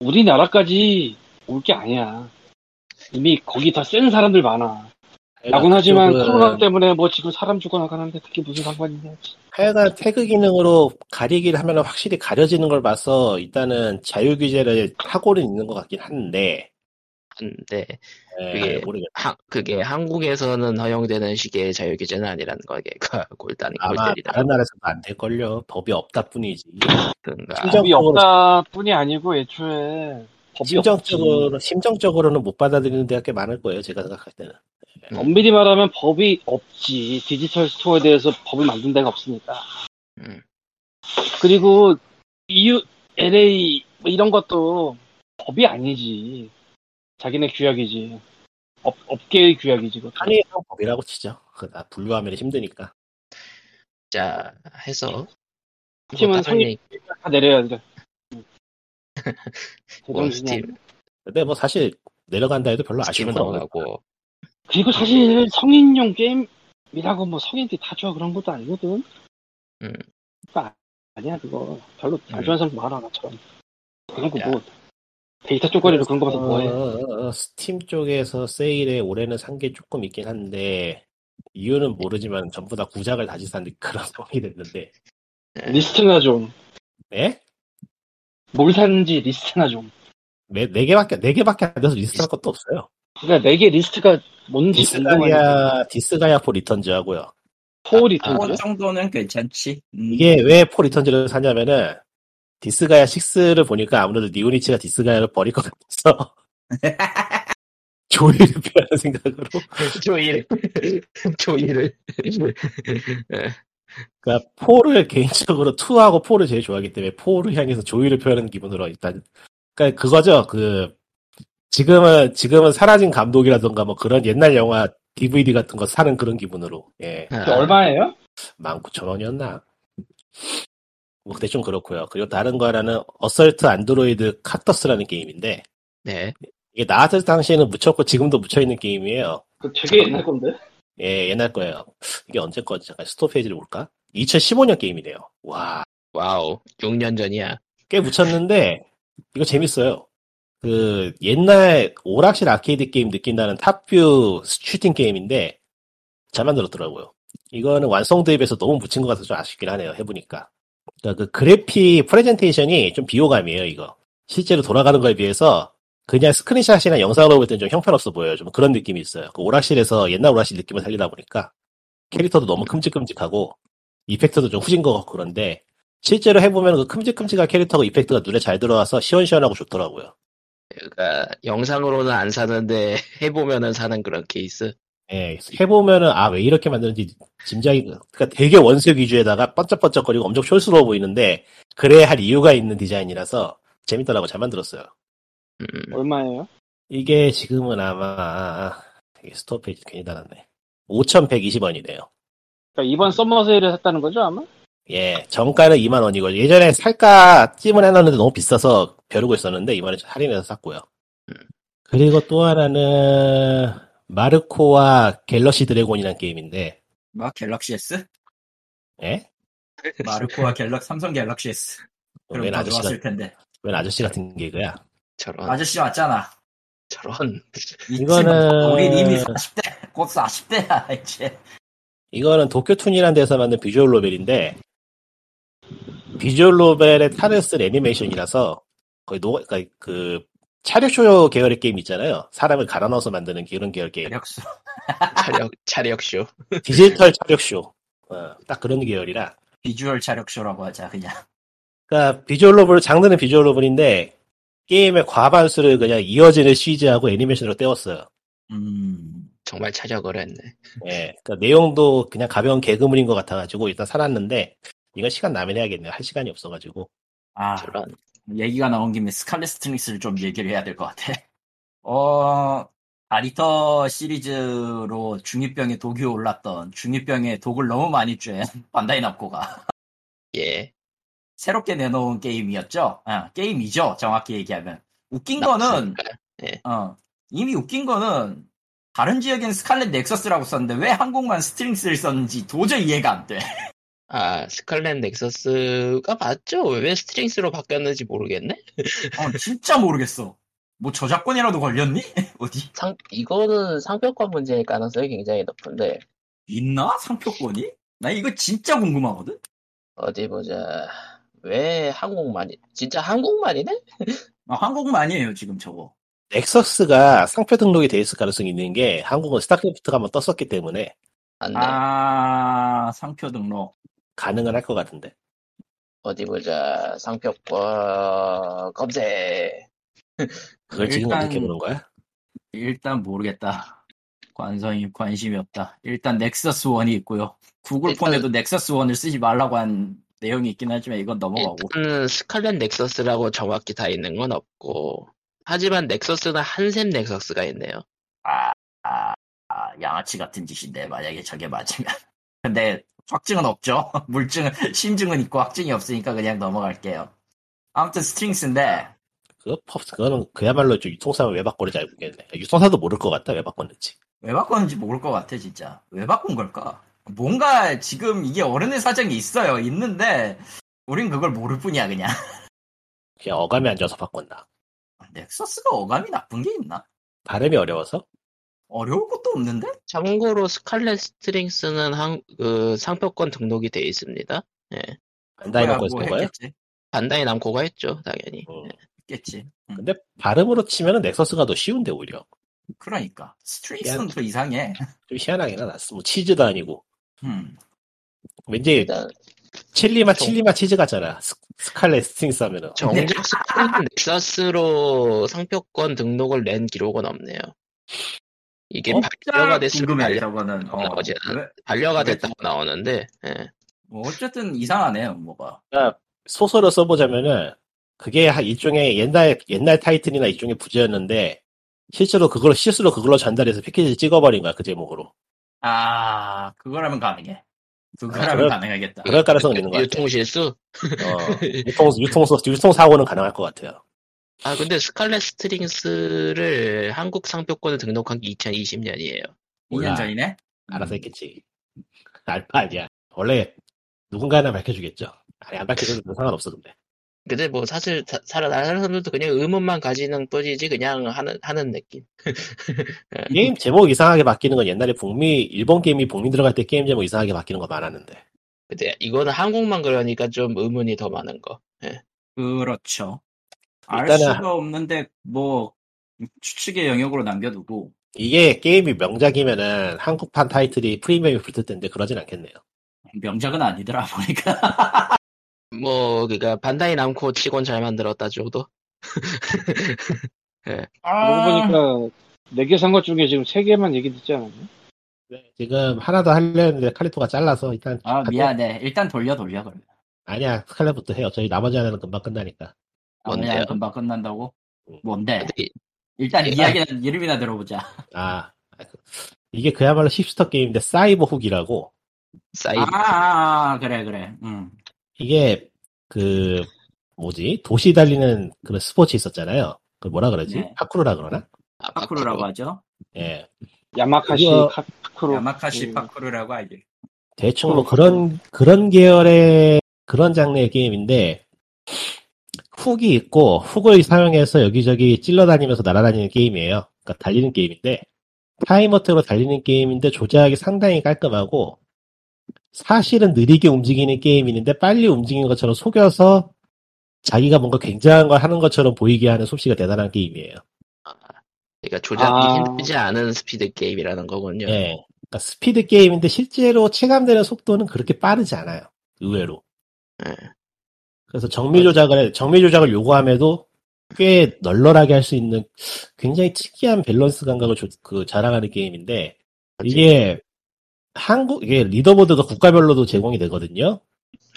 우리나라까지 올 게 아니야. 이미 거기 더 센 사람들 많아. 야군 하지만 그쪽은... 코로나 때문에 뭐 지금 사람 죽어나가는데 특히 무슨 상관이냐. 하여간 태그 기능으로 가리기를 하면 확실히 가려지는 걸 봐서 일단은 자유 규제를 하고는 있는 것 같긴 한데. 근데 네, 그게 모르겠다. 하, 그게 한국에서는 허용되는 식의 자유 규제는 아니라는 거니까 골다는 골때리다. 다른 나라에서도 안 될 걸요. 법이 없다 뿐이지. 법이 없다 뿐이 아니고 애초에. 심정적으로, 없지. 심정적으로는 못 받아들이는 대학가 많을 거예요, 제가 생각할 때는. 네. 엄밀히 말하면 법이 없지. 디지털 스토어에 대해서 법을 만든 데가 없으니까. 음. 그리고 이유, 엘에이, 뭐 이런 것도 법이 아니지. 자기네 규약이지. 업, 업계의 규약이지. 한의의 법이라고 치죠. 분류하면 힘드니까. 자, 해서. 팀은 성립 다 내려야 돼. 뭐 스팀. 근데 뭐 사실 내려간다 해도 별로 아쉬운 건 없고. 그리고 사실 성인용 게임이라고 뭐 성인들이 다 좋아 그런 것도 아니거든. 음. 그러니까 아니야 그거 별로 안 좋아하는 사람 많아 나처럼. 그리고 뭐 데이터 쪽거리로 그런 거보다 뭐해. 어, 어, 스팀 쪽에서 세일에 올해는 산 게 조금 있긴 한데 이유는 모르지만 전부 다 구작을 다시 산 그런 상황이 됐는데. 리스트나 좀. 네? 뭘 샀는지 리스트나 좀. 네, 네 개밖에, 네 개밖에 안 돼서 리스트 할 것도 없어요. 그러니까 네 개 리스트가 뭔지. 디스가야, 디스가야 포 리턴즈 하고요. 포 리턴즈? 포 정도는 괜찮지. 음. 이게 왜 포 리턴즈를 사냐면은, 디스가야 식스를 보니까 아무래도 니오니치가 디스가야를 버릴 것 같아서. 조이를 피하는 생각으로. 조이를. 조이를. 그러니까 포를 개인적으로 투하고 포를 제일 좋아하기 때문에 포를 향해서 조의를 표현하는 기분으로 일단 그러니까 그거죠. 그 지금은 지금은 사라진 감독이라던가 뭐 그런 옛날 영화 디브이디 같은 거 사는 그런 기분으로. 예. 아, 얼마예요? 만 구천 원이었나? 뭐 대충 그렇고요. 그리고 다른 거 하나는 어설트 안드로이드 카터스라는 게임인데. 네. 이게 나왔을 당시에는 묻혔고 지금도 묻혀 있는 게임이에요. 그 되게 옛날 건데. 예, 옛날 거예요. 이게 언제 거지? 잠깐 스토어 페이지를 볼까? 이천십오 년 게임이네요. 와. 와우. 육 년 전이야. 꽤 묻혔는데, 이거 재밌어요. 그, 옛날 오락실 아케이드 게임 느낀다는 탑뷰 슈팅 게임인데, 잘 만들었더라고요. 이거는 완성도에 비해서 너무 묻힌 것 같아서 좀 아쉽긴 하네요. 해보니까. 그러니까 그 그래픽 프레젠테이션이 좀 비호감이에요, 이거. 실제로 돌아가는 거에 비해서, 그냥 스크린샷이나 영상으로 볼 때는 좀 형편없어 보여요. 좀 그런 느낌이 있어요. 그 오락실에서 옛날 오락실 느낌을 살리다 보니까 캐릭터도 너무 큼직큼직하고 이펙트도 좀 후진 것 같고 그런데 실제로 해보면 그 큼직큼직한 캐릭터하고 이펙트가 눈에 잘 들어와서 시원시원하고 좋더라고요. 그러니까 영상으로는 안 사는데 해보면은 사는 그런 케이스? 네. 해보면은 아, 왜 이렇게 만드는지 짐작이... 그러니까 되게 원색 위주에다가 번쩍번쩍거리고 엄청 촌스러워 보이는데 그래야 할 이유가 있는 디자인이라서 재밌더라고. 잘 만들었어요. 음. 얼마예요? 이게 지금은 아마 스토어 페이지 괜히 달았네. 오천백이십 원이래요. 그러니까 이번 썸머 세일을 샀다는 거죠 아마? 예, 정가는 이만 원이고 예전에 살까 찜을 해놨는데 너무 비싸서 벼르고 있었는데 이번에 할인해서 샀고요. 음. 그리고 또 하나는 마르코와 갤럭시 드래곤이란 게임인데. 뭐? 갤럭시 S? 예? 마르코와 갤럭 삼성 갤럭시 S. 그럼 다 좋았을 텐데. 웬 아저씨 같은 개그야. 저런. 아저씨 왔잖아. 저런. 이거는 우리 이미 사십 대, 곧 사십 대야 이제. 이거는 도쿄툰이라는 데서 만든 비주얼 노벨인데 비주얼 노벨의 탈을 쓴 애니메이션이라서 거의 노, 그러니까 그 차력쇼 계열의 게임 있잖아요. 사람을 갈아 넣어서 만드는 그런 계열 게임. 차력쇼. 차력 차력쇼. 디지털 차력쇼. 어, 딱 그런 계열이라. 비주얼 차력쇼라고 하자 그냥. 그러니까 비주얼 노벨 장르는 비주얼 노벨인데 게임의 과반수를 그냥 이어지는 씨지하고 애니메이션으로 때웠어요. 음, 정말 차력을 했네. 예, 그러니까 내용도 그냥 가벼운 개그물인 것 같아가지고 일단 살았는데 이건 시간 남에 해야겠네요. 할 시간이 없어가지고. 아, 저런. 얘기가 나온 김에 스칼렛 스트릭스를 좀 얘기를 해야 될 것 같아. 어, 아리터 시리즈로 중이 병에 독이 올랐던 중이 병에 독을 너무 많이 쬐 반다이 남코가. 예. 새롭게 내놓은 게임이었죠. 아, 게임이죠. 정확히 얘기하면. 웃긴 거는 네. 어, 이미 웃긴 거는 다른 지역엔 스칼렛 넥서스라고 썼는데 왜 한국만 스트링스를 썼는지 도저히 이해가 안 돼. 아, 스칼렛 넥서스가 맞죠? 왜 스트링스로 바뀌었는지 모르겠네? 어, 진짜 모르겠어. 뭐 저작권이라도 걸렸니? 어디? 상, 이거는 상표권 문제일 가능성이 굉장히 높은데. 있나? 상표권이? 나 이거 진짜 궁금하거든? 어디 보자. 왜 한국만이? 진짜 한국만이네? 아, 한국만이에요 지금 저거. 넥서스가 상표 등록이 돼 있을 가능성이 있는 게 한국은 스타크래프트가 한번 떴었기 때문에. 맞네. 아, 상표 등록 가능은 할 것 같은데. 어디 보자. 상표권 검색. 그걸 일단, 지금 어떻게 보는 거야? 일단 모르겠다. 관성이 관심이 없다. 일단 넥서스 일이 있고요. 구글폰에도 넥서스 일을 쓰지 말라고 한 내용이 있긴 하지만 이건 넘어가고. 일단은 스칼렛 넥서스라고 정확히 다 있는 건 없고, 하지만 넥서스는 한샘 넥서스가 있네요. 아, 아, 아, 양아치 같은 짓인데 만약에 저게 맞으면. 근데 확증은 없죠. 물증은, 심증은 있고 확증이 없으니까 그냥 넘어갈게요. 아무튼 스트링스인데. 그거 펍스, 그거는 그야말로 좀 유통사는 왜 바꾸는지 알고 있겠네. 유통사도 모를 것 같다. 왜 바꿨는지. 왜 바꿨는지 모를 것 같아 진짜. 왜 바꾼 걸까? 뭔가 지금 이게 어른의 사정이 있어요. 있는데 우린 그걸 모를 뿐이야 그냥. 그냥 어감이 안 좋아서 바꾼다. 넥서스가 어감이 나쁜 게 있나? 발음이 어려워서? 어려울 것도 없는데? 참고로 스칼렛 스트링스는 한, 그, 상표권 등록이 돼 있습니다. 예. 반다이 남코가 했어요? 반다이 남코가 했죠 당연히. 음. 예. 했겠지. 음. 근데 발음으로 치면은 넥서스가 더 쉬운데 오히려. 그러니까 스트링스는 또 이상해. 좀 희한하긴 하놨어. 뭐 치즈도 아니고. 음. 왠지 칠리마 정... 칠리마 치즈 같잖아. 스, 스칼렛 스팅스 하면은. 정작 스칼렛 넥서스로 상표권 등록을 낸 기록은 없네요. 이게 어, 반려가 됐으면 반려가는 어, 어제 반려가 그래, 됐다고 그래. 나오는데. 예. 뭐 어쨌든 이상하네요, 뭐가. 그러니까 소설로 써보자면은 그게 일종의 옛날 옛날 타이틀이나 일종의 부제였는데 실제로 그걸 실수로 그걸로 전달해서 패키지를 찍어버린 거야 그 제목으로. 아, 그거라면 가능해. 그거라면 아, 그럴, 가능하겠다. 그럴 가능성 있는 거 같아. 유통 실수? 어, 유통 유통 유통 사고는 가능할 것 같아요. 아, 근데 스칼렛 스트링스를 한국 상표권에 등록한 게 이천이십 년이에요. 오 년 전이네? 알아서 했겠지. 알파 아니야. 원래 누군가나 밝혀주겠죠. 아니, 안 밝혀줘도 상관없어 근데. 근데 뭐 사실 살아나는 사람들도 그냥 의문만 가지는 뿐이지 그냥 하는 하는 느낌. 게임 제목 이상하게 바뀌는 건 옛날에 북미 일본 게임이 북미 들어갈 때 게임 제목 이상하게 바뀌는 거 많았는데. 근데 이거는 한국만 그러니까 좀 의문이 더 많은 거. 네. 그렇죠. 알 수가 없는데 뭐 추측의 영역으로 남겨두고. 이게 게임이 명작이면은 한국판 타이틀이 프리미엄이 붙을 텐데 그러진 않겠네요. 명작은 아니더라 보니까. 뭐, 그니까, 반다이 남코 치곤 잘 만들었다, 정도? 예. 네. 아, 그러고 보니까, 네 개 산 것 중에 지금 세 개만 얘기 듣지 않았나? 네, 지금 하나 더 하려는데 칼리토가 잘라서, 일단. 아, 가도... 미안해. 일단 돌려, 돌려, 그러면. 아니야, 칼리부터 해요. 저희 나머지 하나는 금방 끝나니까. 뭔데? 아, 금방 끝난다고? 뭔데? 일단 예. 이야기는 이름이나 들어보자. 아, 이게 그야말로 힙스터 게임인데 사이버 훅이라고. 사이버. 아, 아 그래 그래. 음. 이게 그 뭐지 도시 달리는 그런 스포츠 있었잖아요. 그 뭐라 그러지? 네. 파쿠르라 그러나? 아, 파쿠르라고 하죠. 예. 야마카시 그거... 파쿠르. 야마카시 파쿠르라고 하지. 대충 뭐 그런 그런 계열의 그런 장르의 게임인데. 훅이 있고 훅을 사용해서 여기저기 찔러다니면서 날아다니는 게임이에요. 그러니까 달리는 게임인데 타임어택으로 달리는 게임인데 조작이 상당히 깔끔하고 사실은 느리게 움직이는 게임인데 빨리 움직이는 것처럼 속여서 자기가 뭔가 굉장한 걸 하는 것처럼 보이게 하는 솜씨가 대단한 게임이에요. 아, 그러니까 조작이 아... 힘들지 않은 스피드 게임이라는 거군요. 네, 그러니까 스피드 게임인데 실제로 체감되는 속도는 그렇게 빠르지 않아요. 의외로. 네. 그래서 정밀 조작을, 정밀 조작을 요구함에도 꽤 널널하게 할 수 있는 굉장히 특이한 밸런스 감각을 조, 그, 자랑하는 게임인데, 이게 한국, 이게 리더보드가 국가별로도 제공이 되거든요?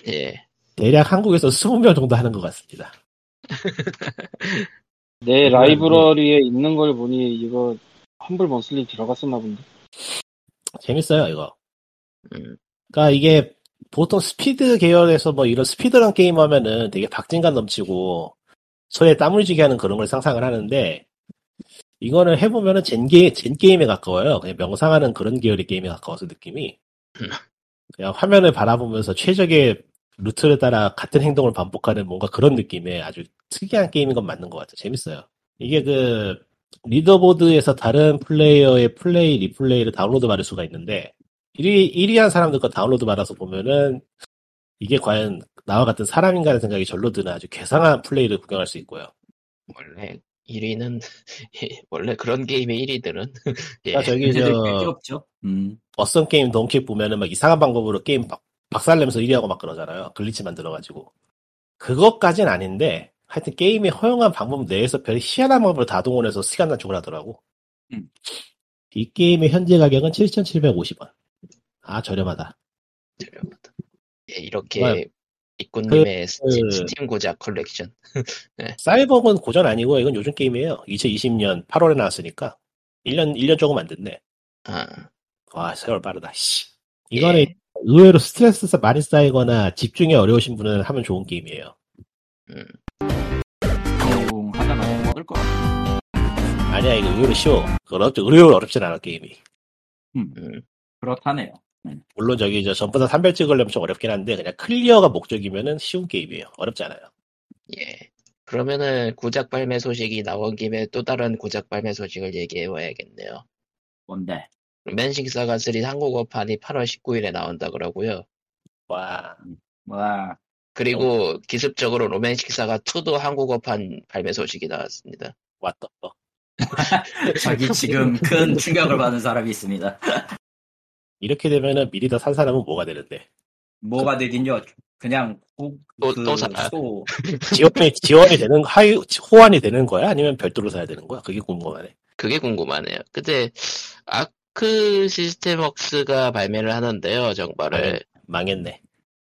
예. 대략 한국에서 스무 명 정도 하는 것 같습니다. 내 라이브러리에 있는 걸 보니 이거 험블 머슬링 들어갔었나 본데. 재밌어요, 이거. 그러니까 이게, 보통 스피드 계열에서 뭐 이런 스피드런 게임 하면은 되게 박진감 넘치고 손에 땀 흘리게 하는 그런 걸 상상을 하는데 이거는 해보면은 젠게, 젠게임에 가까워요. 그냥 명상하는 그런 계열의 게임에 가까워서 느낌이. 그냥 화면을 바라보면서 최적의 루트를 따라 같은 행동을 반복하는 뭔가 그런 느낌의 아주 특이한 게임인 건 맞는 것 같아요. 재밌어요. 이게 그 리더보드에서 다른 플레이어의 플레이, 리플레이를 다운로드 받을 수가 있는데 일 위, 일 위 한 사람들 거 다운로드 받아서 보면은, 이게 과연 나와 같은 사람인가 하는 생각이 절로 드는 아주 괴상한 플레이를 구경할 수 있고요. 원래 일 위는, 원래 그런 게임의 일 위들은. 예. 아, 저기, 저, 음. 어썸 게임 동킥 보면은 막 이상한 방법으로 게임 박, 박살내면서 일 위하고 막 그러잖아요. 글리치 만들어가지고. 그것까진 아닌데, 하여튼 게임이 허용한 방법 내에서 별 희한한 방법을 다 동원해서 시간 단축을 하더라고. 음. 이 게임의 현재 가격은 칠천칠백오십 원. 아, 저렴하다. 저렴하다. 예, 이렇게, 아, 이꾼님의 그, 스팀 고작 컬렉션. 네. 사이버건 고전 아니고, 이건 요즘 게임이에요. 이천이십 년 팔월에 나왔으니까. 일 년, 일 년 조금 안 됐네. 아. 와, 세월 빠르다, 씨. 이거는 예. 의외로 스트레스 많이 쌓이거나 집중이 어려우신 분은 하면 좋은 게임이에요. 음. 오, 하다가 먹을 거 아니야, 이거 의외로 쉬워. 의외로 어렵진 않아, 게임이. 음. 음. 그렇다네요. 물론 저기 저 전부 다 삼별 찍으려면 좀 어렵긴 한데 그냥 클리어가 목적이면은 쉬운 게임이에요. 어렵지 않아요. 예. 그러면은 고작 발매 소식이 나온 김에 또 다른 고작 발매 소식을 얘기해봐야겠네요. 뭔데? 맨식사가 쓰리 한국어판이 팔월 십구일에 나온다 그러고요. 와. 와. 그리고 기습적으로 로맨식사가 이도 한국어판 발매 소식이 나왔습니다. 왔다. 저기 지금 큰 충격을 받은 사람이 있습니다. 이렇게 되면은 미리 다 산 사람은 뭐가 되는데? 뭐가 되긴요? 그냥 호, 또, 그, 또 사. 소. 지원이 지원이 되는 하이 호환이 되는 거야? 아니면 별도로 사야 되는 거야? 그게 궁금하네. 그게 궁금하네요. 근데 아크 시스템웍스가 발매를 하는데요, 정발을 망했네.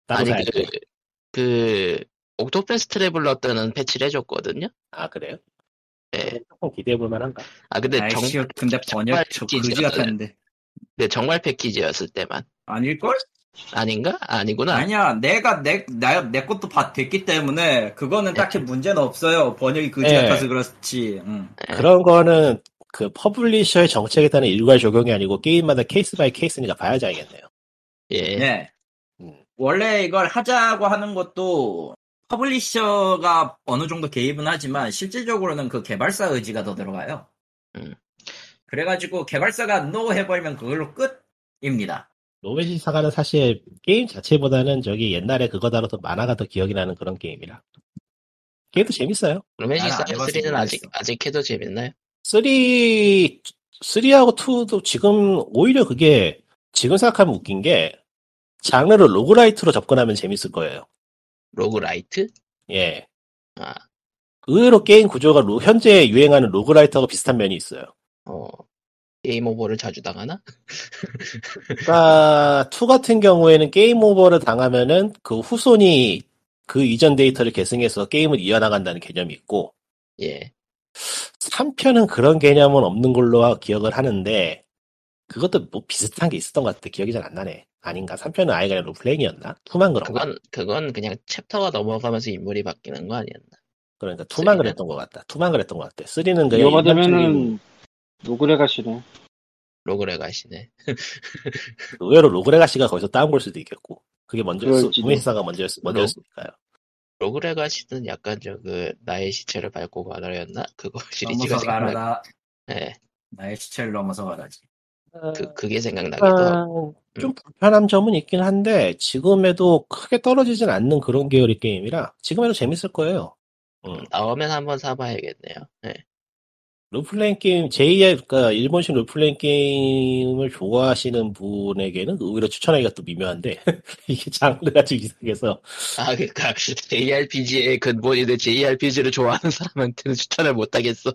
아니 그, 그 옥토패스 트래블러 때는 패치를 해줬거든요. 아 그래요? 네. 조금 기대해볼 만한가? 아 근데 아이씨, 정 근데 번역 그지 같았는데. 네, 정말 패키지였을 때만. 아닐걸? 아닌가? 아니구나. 아니야, 내가, 내, 나, 내 것도 봤, 됐기 때문에, 그거는 네. 딱히 문제는 없어요. 번역이 그지 같아서 네. 그렇지. 응. 네. 그런 거는, 그, 퍼블리셔의 정책에 따른 일괄 적용이 아니고, 게임마다 케이스 바이 케이스니까 봐야지 알겠네요. 예. 네. 음. 원래 이걸 하자고 하는 것도, 퍼블리셔가 어느 정도 개입은 하지만, 실질적으로는 그 개발사 의지가 더 들어가요. 음. 그래가지고 개발사가 노 해버리면 그걸로 끝입니다. 로맨식 사가는 사실 게임 자체보다는 저기 옛날에 그거다로 더 만화가 더 기억이 나는 그런 게임이라. 게임도 재밌어요. 로맨식 사가 삼은 아직, 아직 해도 재밌나요? 삼, 삼하고 이도 지금 오히려 그게 지금 생각하면 웃긴 게 장르를 로그라이트로 접근하면 재밌을 거예요. 로그라이트? 예. 아. 의외로 게임 구조가 로, 현재 유행하는 로그라이트하고 비슷한 면이 있어요. 어, 게임 오버를 자주 당하나? 그러니까 이 같은 경우에는 게임 오버를 당하면은 그 후손이 그 이전 데이터를 계승해서 게임을 이어나간다는 개념이 있고, 예. 삼 편은 그런 개념은 없는 걸로 기억을 하는데 그것도 뭐 비슷한 게 있었던 것 같아. 기억이 잘 안 나네. 아닌가? 삼 편은 아예 그냥 롤플레잉이었나? 이만 그런 그건, 그건 그냥 챕터가 넘어가면서 인물이 바뀌는 거 아니었나? 그러니까 이만 그랬던 것 같다. 이만 그랬던 것 같아. 삼은 그냥 이거받으면은 로그레가시네. 로그레가시네. 의외로 로그레가시가 거기서 따온 걸 수도 있겠고. 그게 먼저였어. 동일사가 먼저였, 먼저였으니까요. 로그레가시는 약간 저 그 나의 시체를 밟고 가라였나? 그거 시리즈가 생각나. 네. 나의 시체를 넘어서 가라지. 그 그게 생각나기도 하고. 아, 좀 음. 불편한 점은 있긴 한데 지금에도 크게 떨어지진 않는 그런 계열의 게임이라 지금에도 재밌을 거예요. 음. 나오면 한번 사봐야겠네요. 네. 롤플레잉 게임 제이의 그러니까 일본식 롤플레잉 게임을 좋아하시는 분에게는 오히려 추천하기가 또 미묘한데 이게 장르가 좀 이상해서 아 그러니까 제이알피지의 근본인데 제이알피지를 좋아하는 사람한테는 추천을 못 하겠어.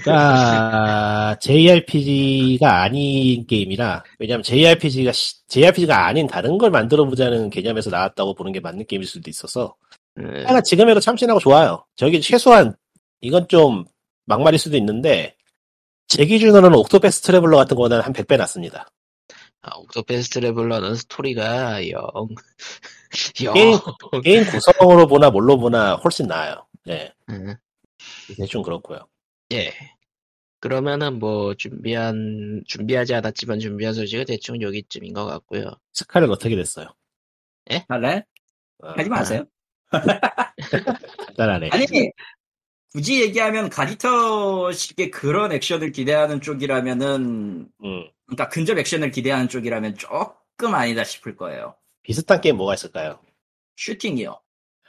그러니까 제이알피지가 아닌 게임이라 왜냐하면 제이알피지가 제이알피지가 아닌 다른 걸 만들어 보자는 개념에서 나왔다고 보는 게 맞는 게임일 수도 있어서 음. 하나 지금에도 참신하고 좋아요. 저기 최소한 이건 좀 막말일 수도 있는데 제 기준으로는 옥토패스 트래블러 같은 거는 한 백 배 낫습니다. 아, 옥토패스 트래블러는 스토리가 영... 영... 게임, 게임 구성으로 보나 뭘로 보나 훨씬 나아요. 네. 음. 대충 그렇고요. 예. 그러면은 뭐 준비한 준비하지 않았지만 준비한 소식은 대충 여기쯤인 것 같고요. 스칼렛 어떻게 됐어요? 예? 할래? 어, 하지 마세요. 간단하네. 아니. 굳이 얘기하면 가디터식의 그런 액션을 기대하는 쪽이라면은, 음. 그러니까 근접 액션을 기대하는 쪽이라면 조금 아니다 싶을 거예요. 비슷한 게임 뭐가 있을까요? 슈팅이요.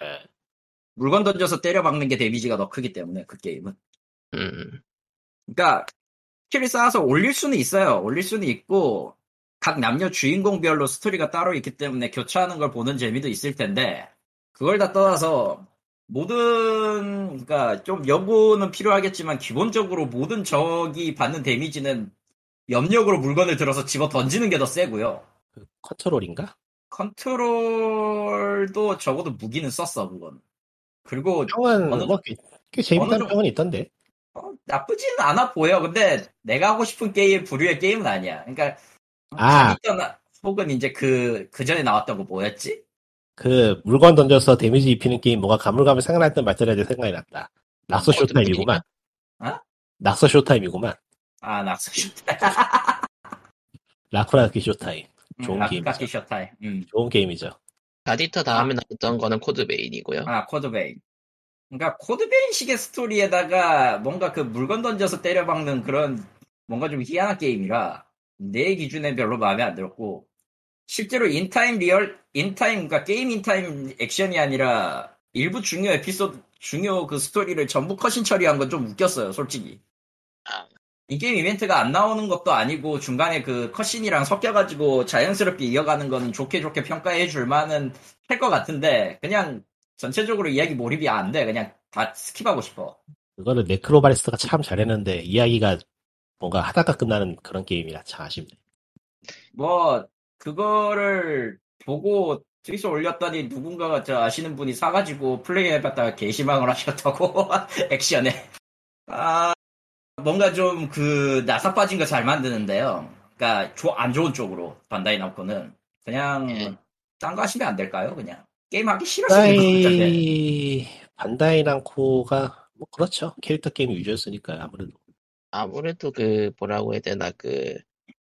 네. 물건 던져서 때려 박는 게 데미지가 더 크기 때문에 그 게임은. 음. 그러니까 스킬을 쌓아서 올릴 수는 있어요. 올릴 수는 있고 각 남녀 주인공별로 스토리가 따로 있기 때문에 교차하는 걸 보는 재미도 있을 텐데 그걸 다 떠나서. 모든, 그러니까 좀 여부는 필요하겠지만 기본적으로 모든 적이 받는 데미지는 염력으로 물건을 들어서 집어 던지는 게 더 세고요. 컨트롤인가? 컨트롤도 적어도 무기는 썼어 물건. 그리고 평은 어느, 뭐 꽤, 꽤 재밌는 평은 있던데. 어, 나쁘진 않아 보여. 근데 내가 하고 싶은 게임 부류의 게임은 아니야. 그러니까 아 혹은 이제 그 그 전에 나왔던 거 뭐였지? 그 물건 던져서 데미지 입히는 게임 뭐가 가물가물 생각났던 말들에 생각이 났다. 낙서 쇼타임이구만. 어? 낙서 쇼타임이구만. 아 낙서 쇼타임. 라쿠라키 쇼타임. 좋은 음, 게임. 라쿠라키 쇼타임. 음. 좋은 게임이죠. 가디터 다음에 나왔던 거는 코드베인이고요. 아 코드베인. 그러니까 코드베인식의 스토리에다가 뭔가 그 물건 던져서 때려박는 그런 뭔가 좀 희한한 게임이라 내 기준에 별로 마음에 안 들었고. 실제로 인타임 리얼 인타임 그러니까 게임 인타임 액션이 아니라 일부 중요 에피소드 중요 그 스토리를 전부 컷신 처리한 건 좀 웃겼어요 솔직히. 이 게임 이벤트가 안 나오는 것도 아니고 중간에 그 컷신이랑 섞여가지고 자연스럽게 이어가는 건 좋게 좋게 평가해 줄 만은 할 것 같은데 그냥 전체적으로 이야기 몰입이 안 돼. 그냥 다 스킵하고 싶어. 그거는 네크로바리스트가 참 잘했는데 이야기가 뭔가 하다가 끝나는 그런 게임이라 참 아쉽네. 뭐 그거를 보고 트위스 올렸더니 누군가가 저 아시는 분이 사가지고 플레이해봤다가 개시망을 하셨다고 액션에 아 뭔가 좀 그 나사 빠진 거 잘 만드는데요. 그러니까 조, 안 좋은 쪽으로 반다이 남코는 그냥 예. 딴 거 하시면 안 될까요? 그냥 게임하기 싫었으니까 반다이... 반다이 남코가 뭐 그렇죠. 캐릭터 게임 위주였으니까 아무래도 아무래도 그 뭐라고 해야 되나 그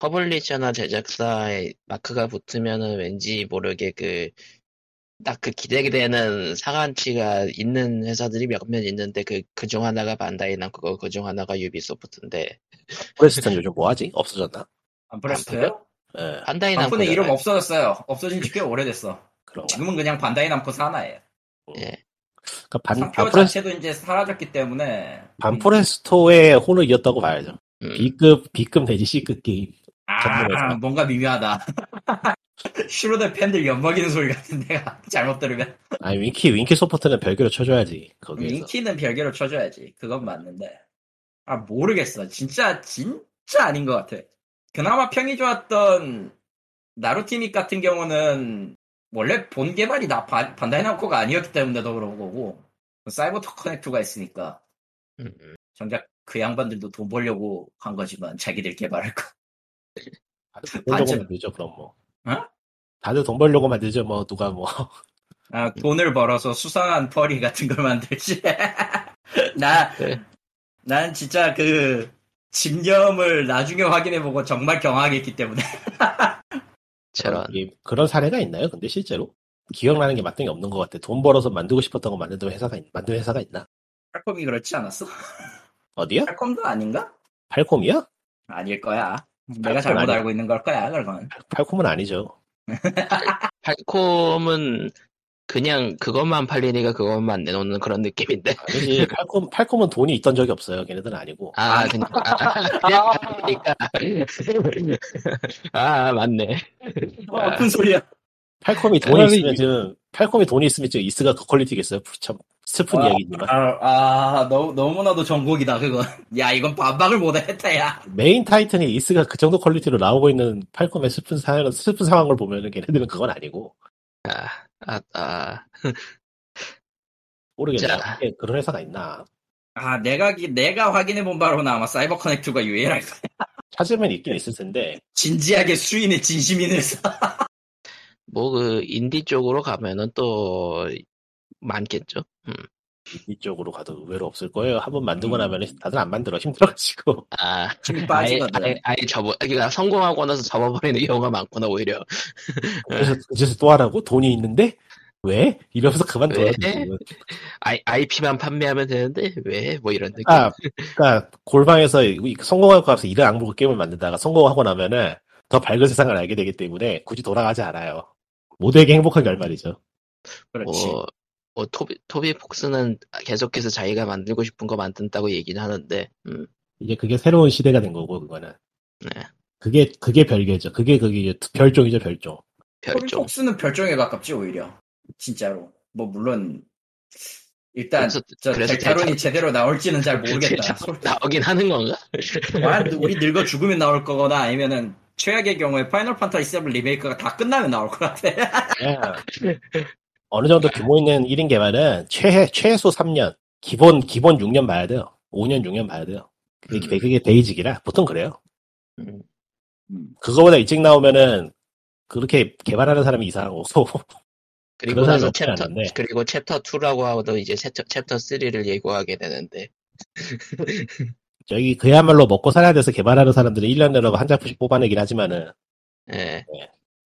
퍼블리셔나 제작사의 마크가 붙으면은 왠지 모르게 그, 딱 그 기대되는 상한치가 있는 회사들이 몇몇 있는데 그, 그중 하나가 반다이 남코고 그중 하나가 유비소프트인데. 암프레스트는 요즘 뭐하지? 없어졌나? 암프레스트요? 예. 반다이 남코. 암프는 이름 없어졌어요. 없어진 지 꽤 오래됐어. 그럼. 지금은 그냥 반다이 남코 사나예요. 예. 그러니까 반, 상표 반프레... 자체도 이제 사라졌기 때문에. 반프레스토의 혼을 이었다고 봐야죠. 음. B급, B급 내지 C급 게임. 아, 뭔가 미묘하다. 슈로데 팬들 엿먹이는 소리 같은데, 내가 잘못 들으면. 아니, 윙키, 윙키 소프트는 별개로 쳐줘야지. 거기에서. 윙키는 별개로 쳐줘야지. 그건 맞는데. 아, 모르겠어. 진짜, 진짜 아닌 것 같아. 그나마 평이 좋았던 나루티믹 같은 경우는 원래 본 개발이 나, 반, 반다이 남코가 아니었기 때문에 더 그런 거고, 사이버터 커넥트가 있으니까. 정작 그 양반들도 돈 벌려고 한 거지만 자기들 개발할 거. 다들 돈 벌려고 만들죠, 그럼 뭐. 어? 다들 돈 벌려고 만들죠, 뭐 누가 뭐. 아, 돈을 벌어서 수상한 펄이 같은 걸 만들지. 나, 네. 난 진짜 그 집념을 나중에 확인해보고 정말 경악했기 때문에. 저런. 그런 사례가 있나요? 근데 실제로 기억나는 게 마땅히 없는 것 같아. 돈 벌어서 만들고 싶었던 거 만드는 회사가 만든 회사가 있나? 팔콤이 그렇지 않았어? 어디야? 팔콤도 아닌가? 팔콤이야? 아닐 거야. 내가 잘못 아니... 알고 있는 걸 거야, 그건. 팔콤은 아니죠. 팔콤은 그냥 그것만 팔리니까 그것만 내놓는 그런 느낌인데. 아니지, 팔콤, 팔콤은 돈이 있던 적이 없어요. 걔네들은 아니고. 아, 그냥. 아, 그러니까. 아, 맞네. 아, 무슨 소리야. 팔콤이 돈이 있으면 지금, 팔콤이 돈이 있으면 지금 이스가 더 퀄리티겠어요. 참, 슬픈 아, 이야기지만. 아, 아, 너무, 너무나도 전곡이다, 그건. 야, 이건 반박을 못했다, 야. 메인 타이틀에 이스가 그 정도 퀄리티로 나오고 있는 팔콤의 슬픈 사연, 슬픈 상황을 보면은 걔네들은 그건 아니고. 아, 아, 아. 모르겠네. 그런 회사가 있나. 아, 내가, 내가 확인해 본 바로는 아마 사이버 커넥트가 유일할 거야. 찾으면 있긴 있을 텐데. 진지하게 수인의 진심인 회사. 뭐, 그, 인디 쪽으로 가면은 또, 많겠죠. 음. 인디 쪽으로 가도 의외로 없을 거예요. 한번 만들고 음. 나면 다들 안 만들어. 힘들어가지고. 아, 힘이 빠지거든. 아예, 아예 접어, 그러니까 성공하고 나서 접어버리는 경우가 많구나, 오히려. 그래서, 그래서 또 하라고? 돈이 있는데? 왜? 이러면서 그만둬야 돼. 아이피만 판매하면 되는데? 왜? 뭐 이런 느낌. 아, 그러니까, 골방에서 성공하고 가서 이런 악물고 게임을 만든다가 성공하고 나면은 더 밝은 세상을 알게 되기 때문에 굳이 돌아가지 않아요. 모두에게 행복한 결말이죠. 그렇지. 뭐, 뭐 토비, 토비 폭스는 계속해서 자기가 만들고 싶은 거 만든다고 얘기는 하는데, 음. 이제 그게 새로운 시대가 된 거고, 그거는. 네. 그게, 그게 별개죠. 그게, 그게 별종이죠, 별종. 별종. 토비 폭스는 별종에 가깝지, 오히려. 진짜로. 뭐, 물론, 일단, 그래서, 저, 델타론이 제대로 나올지는 잘 모르겠다. 나오긴 하는 건가? 우리 늙어 죽으면 나올 거거나 아니면은, 최악의 경우에 파이널 판타지 세븐 리메이크가 다 끝나면 나올 것 같아. 어느 정도 규모 있는 일 인 개발은 최, 최소 삼 년, 기본, 기본 육 년 봐야 돼요. 오 년, 육 년 봐야 돼요. 그게, 그게 베이직이라 보통 그래요. 그거보다 일찍 나오면은 그렇게 개발하는 사람이 이상하고. 그리고 나서 챕터, 그리고 챕터 이라고 하고도 이제 챕터, 챕터 삼을 예고하게 되는데. 저기 그야말로 먹고 살아야 돼서 개발하는 사람들은 일 년 내로 한 작품씩 뽑아내긴 하지만은 네. 네.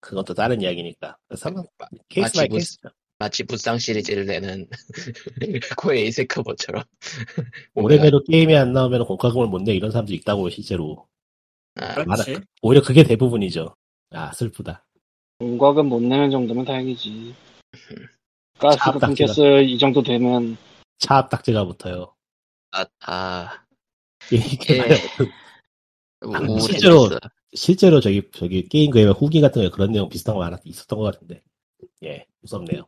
그것도 다른 이야기니까. 그래서 마, 케이스 마치, 케이스. 부, 마치 부상 시리즈를 내는 고의 이세카버처럼 올해대로 게임이 안 나오면 공과금을 못 내 이런 사람도 있다고 실제로. 아, 그렇지. 오히려 그게 대부분이죠. 아 슬프다. 공과금 못 내는 정도면 다행이지. 가스로 끊겼어요. 이 정도 되면 차압딱지가 붙어요. 아, 아. 이게 예. 뭐, 실제로 재밌어. 실제로 저기 저기 게임 그에 후기 같은 거 그런 내용 비슷한 거 많았 있었던 것 같은데 예 무섭네요.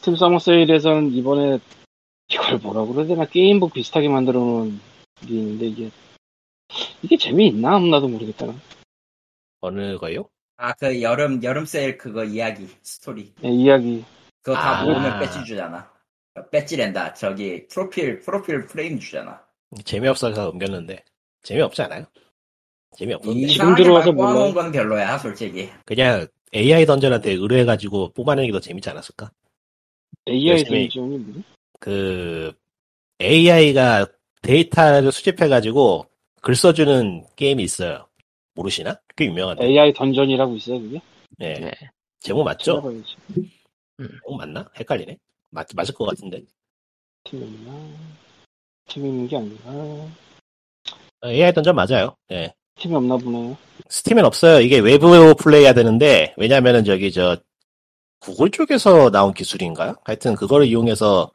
팀 서머 세일에서는 이번에 이걸 뭐라고 그러야 되나 게임북 비슷하게 만들어 놓은 게 있는데 이게 이게 재미있나 없나도 모르겠다. 어느 거요? 아 그 여름 여름 세일 그거 이야기 스토리. 예, 이야기. 그거 다 아. 모으면 배지 주잖아. 배지 낸다. 저기 프로필 프로필 프레임 주잖아. 재미없어서 옮겼는데 재미없지 않아요? 재미없던데 지금 들어와서 모아놓은 건 별로야 솔직히. 그냥 에이아이 던전한테 의뢰해가지고 뽑아내는 게 더 재밌지 않았을까? 에이아이 던전이 뭐지? 그 에이아이가 데이터를 수집해가지고 글 써주는 게임이 있어요. 모르시나? 꽤 유명한데. 에이아이 던전이라고 있어요 그게? 네. 네. 제목 맞죠? 제목 맞나? 헷갈리네. 맞 맞을 것 같은데. 팀이나. 팀이 있는 게 아닌가? 에이아이 던전 맞아요. 예. 스팀이 없나 보네요. 스팀엔 없어요. 이게 외부 플레이해야 되는데 왜냐면은 저기 저 구글 쪽에서 나온 기술인가요? 하여튼 그거를 이용해서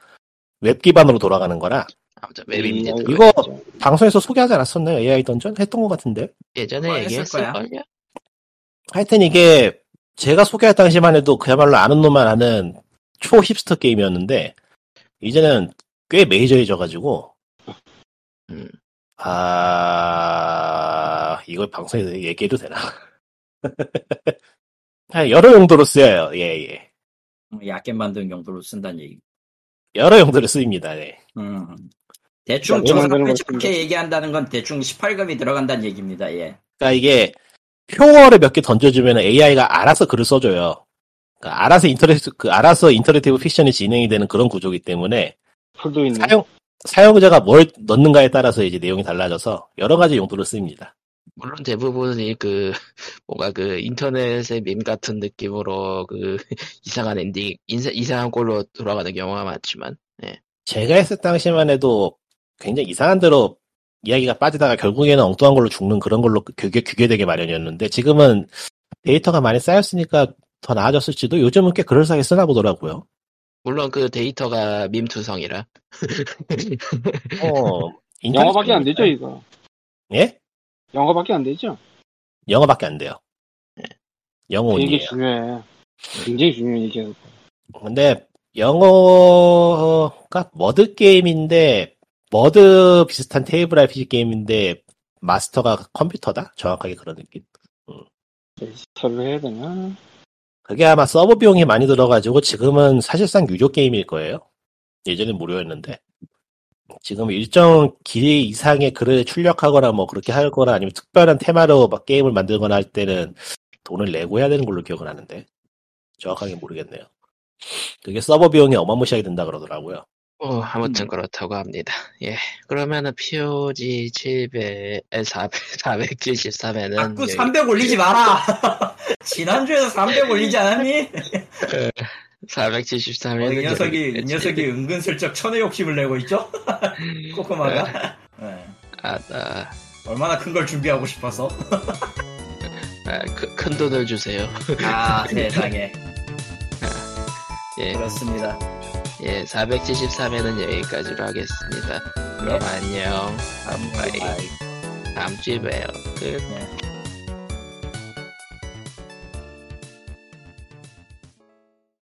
웹 기반으로 돌아가는 거라. 아, 맞아. 웹입니다. 음, 이거 그렇죠. 방송에서 소개하지 않았었나요? 에이아이 던전 했던 것 같은데. 예전에 뭐 얘기했을 거야. 하여튼 이게 제가 소개할 당시만 해도 그야말로 아는 놈만 아는 초 힙스터 게임이었는데 이제는 꽤 메이저해져가지고. 음. 아, 이걸 방송에서 얘기해도 되나? 여러 용도로 쓰여요, 예, 예. 약게 만든 용도로 쓴다는 얘기. 여러 용도로 쓰입니다, 네. 음. 대충 정상적으로 얘기한다는 건 대충 십팔 금이 들어간다는 얘기입니다. 예. 그러니까 이게 표어를 몇 개 던져주면 에이아이가 알아서 글을 써줘요. 그러니까 알아서 인터랙 그 알아서 인터랙티브 픽션이 진행이 되는 그런 구조이기 때문에 사용 사용자가 뭘 넣는가에 따라서 이제 내용이 달라져서 여러 가지 용도로 쓰입니다. 물론 대부분이 그 뭔가 그 인터넷의 밈 같은 느낌으로 그 이상한 엔딩, 인사, 이상한 꼴로 돌아가는 경우가 많지만. 예. 제가 했을 당시만 해도 굉장히 이상한 대로 이야기가 빠지다가 결국에는 엉뚱한 걸로 죽는 그런 걸로 규게, 규게되게 마련이었는데 지금은 데이터가 많이 쌓였으니까 더 나아졌을지도 요즘은 꽤 그럴싸하게 쓰나 보더라고요. 물론 그 데이터가 밈투성이라. 어, 영어밖에 안 되죠, 이거. 예? 영어밖에 안 되죠? 영어밖에 안 돼요. 네. 영어 온이에요. 이게 중요해. 굉장히 중요해, 이게. 근데 영어가 머드 게임인데 머드 비슷한 테이블 알피지 게임인데 마스터가 컴퓨터다? 정확하게 그런 느낌. 응. 데이터를 해야 되나? 그게 아마 서버 비용이 많이 들어가지고 지금은 사실상 유료 게임일 거예요. 예전엔 무료였는데. 지금 일정 길이 이상의 글을 출력하거나 뭐 그렇게 할 거나 아니면 특별한 테마로 막 게임을 만들거나 할 때는 돈을 내고 해야 되는 걸로 기억을 하는데 정확하게 모르겠네요. 그게 서버 비용이 어마무시하게 든다 그러더라고요. 어, 아무튼 그렇다고 합니다. 예. 그러면은 피오지 칠백, 사백칠십삼에는. 자꾸 삼백 여기... 올리지 마라! 지난주에도 삼백 올리지 않았니? 사백칠십삼. 어, 이 녀석이 이 녀석이 은근슬쩍 천의 욕심을 내고 있죠. 코코마가. 네. 아따. 얼마나 큰 걸 준비하고 싶어서. 아, 그, 큰 돈을 주세요. 아 세상에. 예. 그렇습니다. 예, 사백칠십삼 회는 여기까지로 하겠습니다. 그럼 예. 안녕. 바이바이. 다음 주에 봬요. 끝. 예.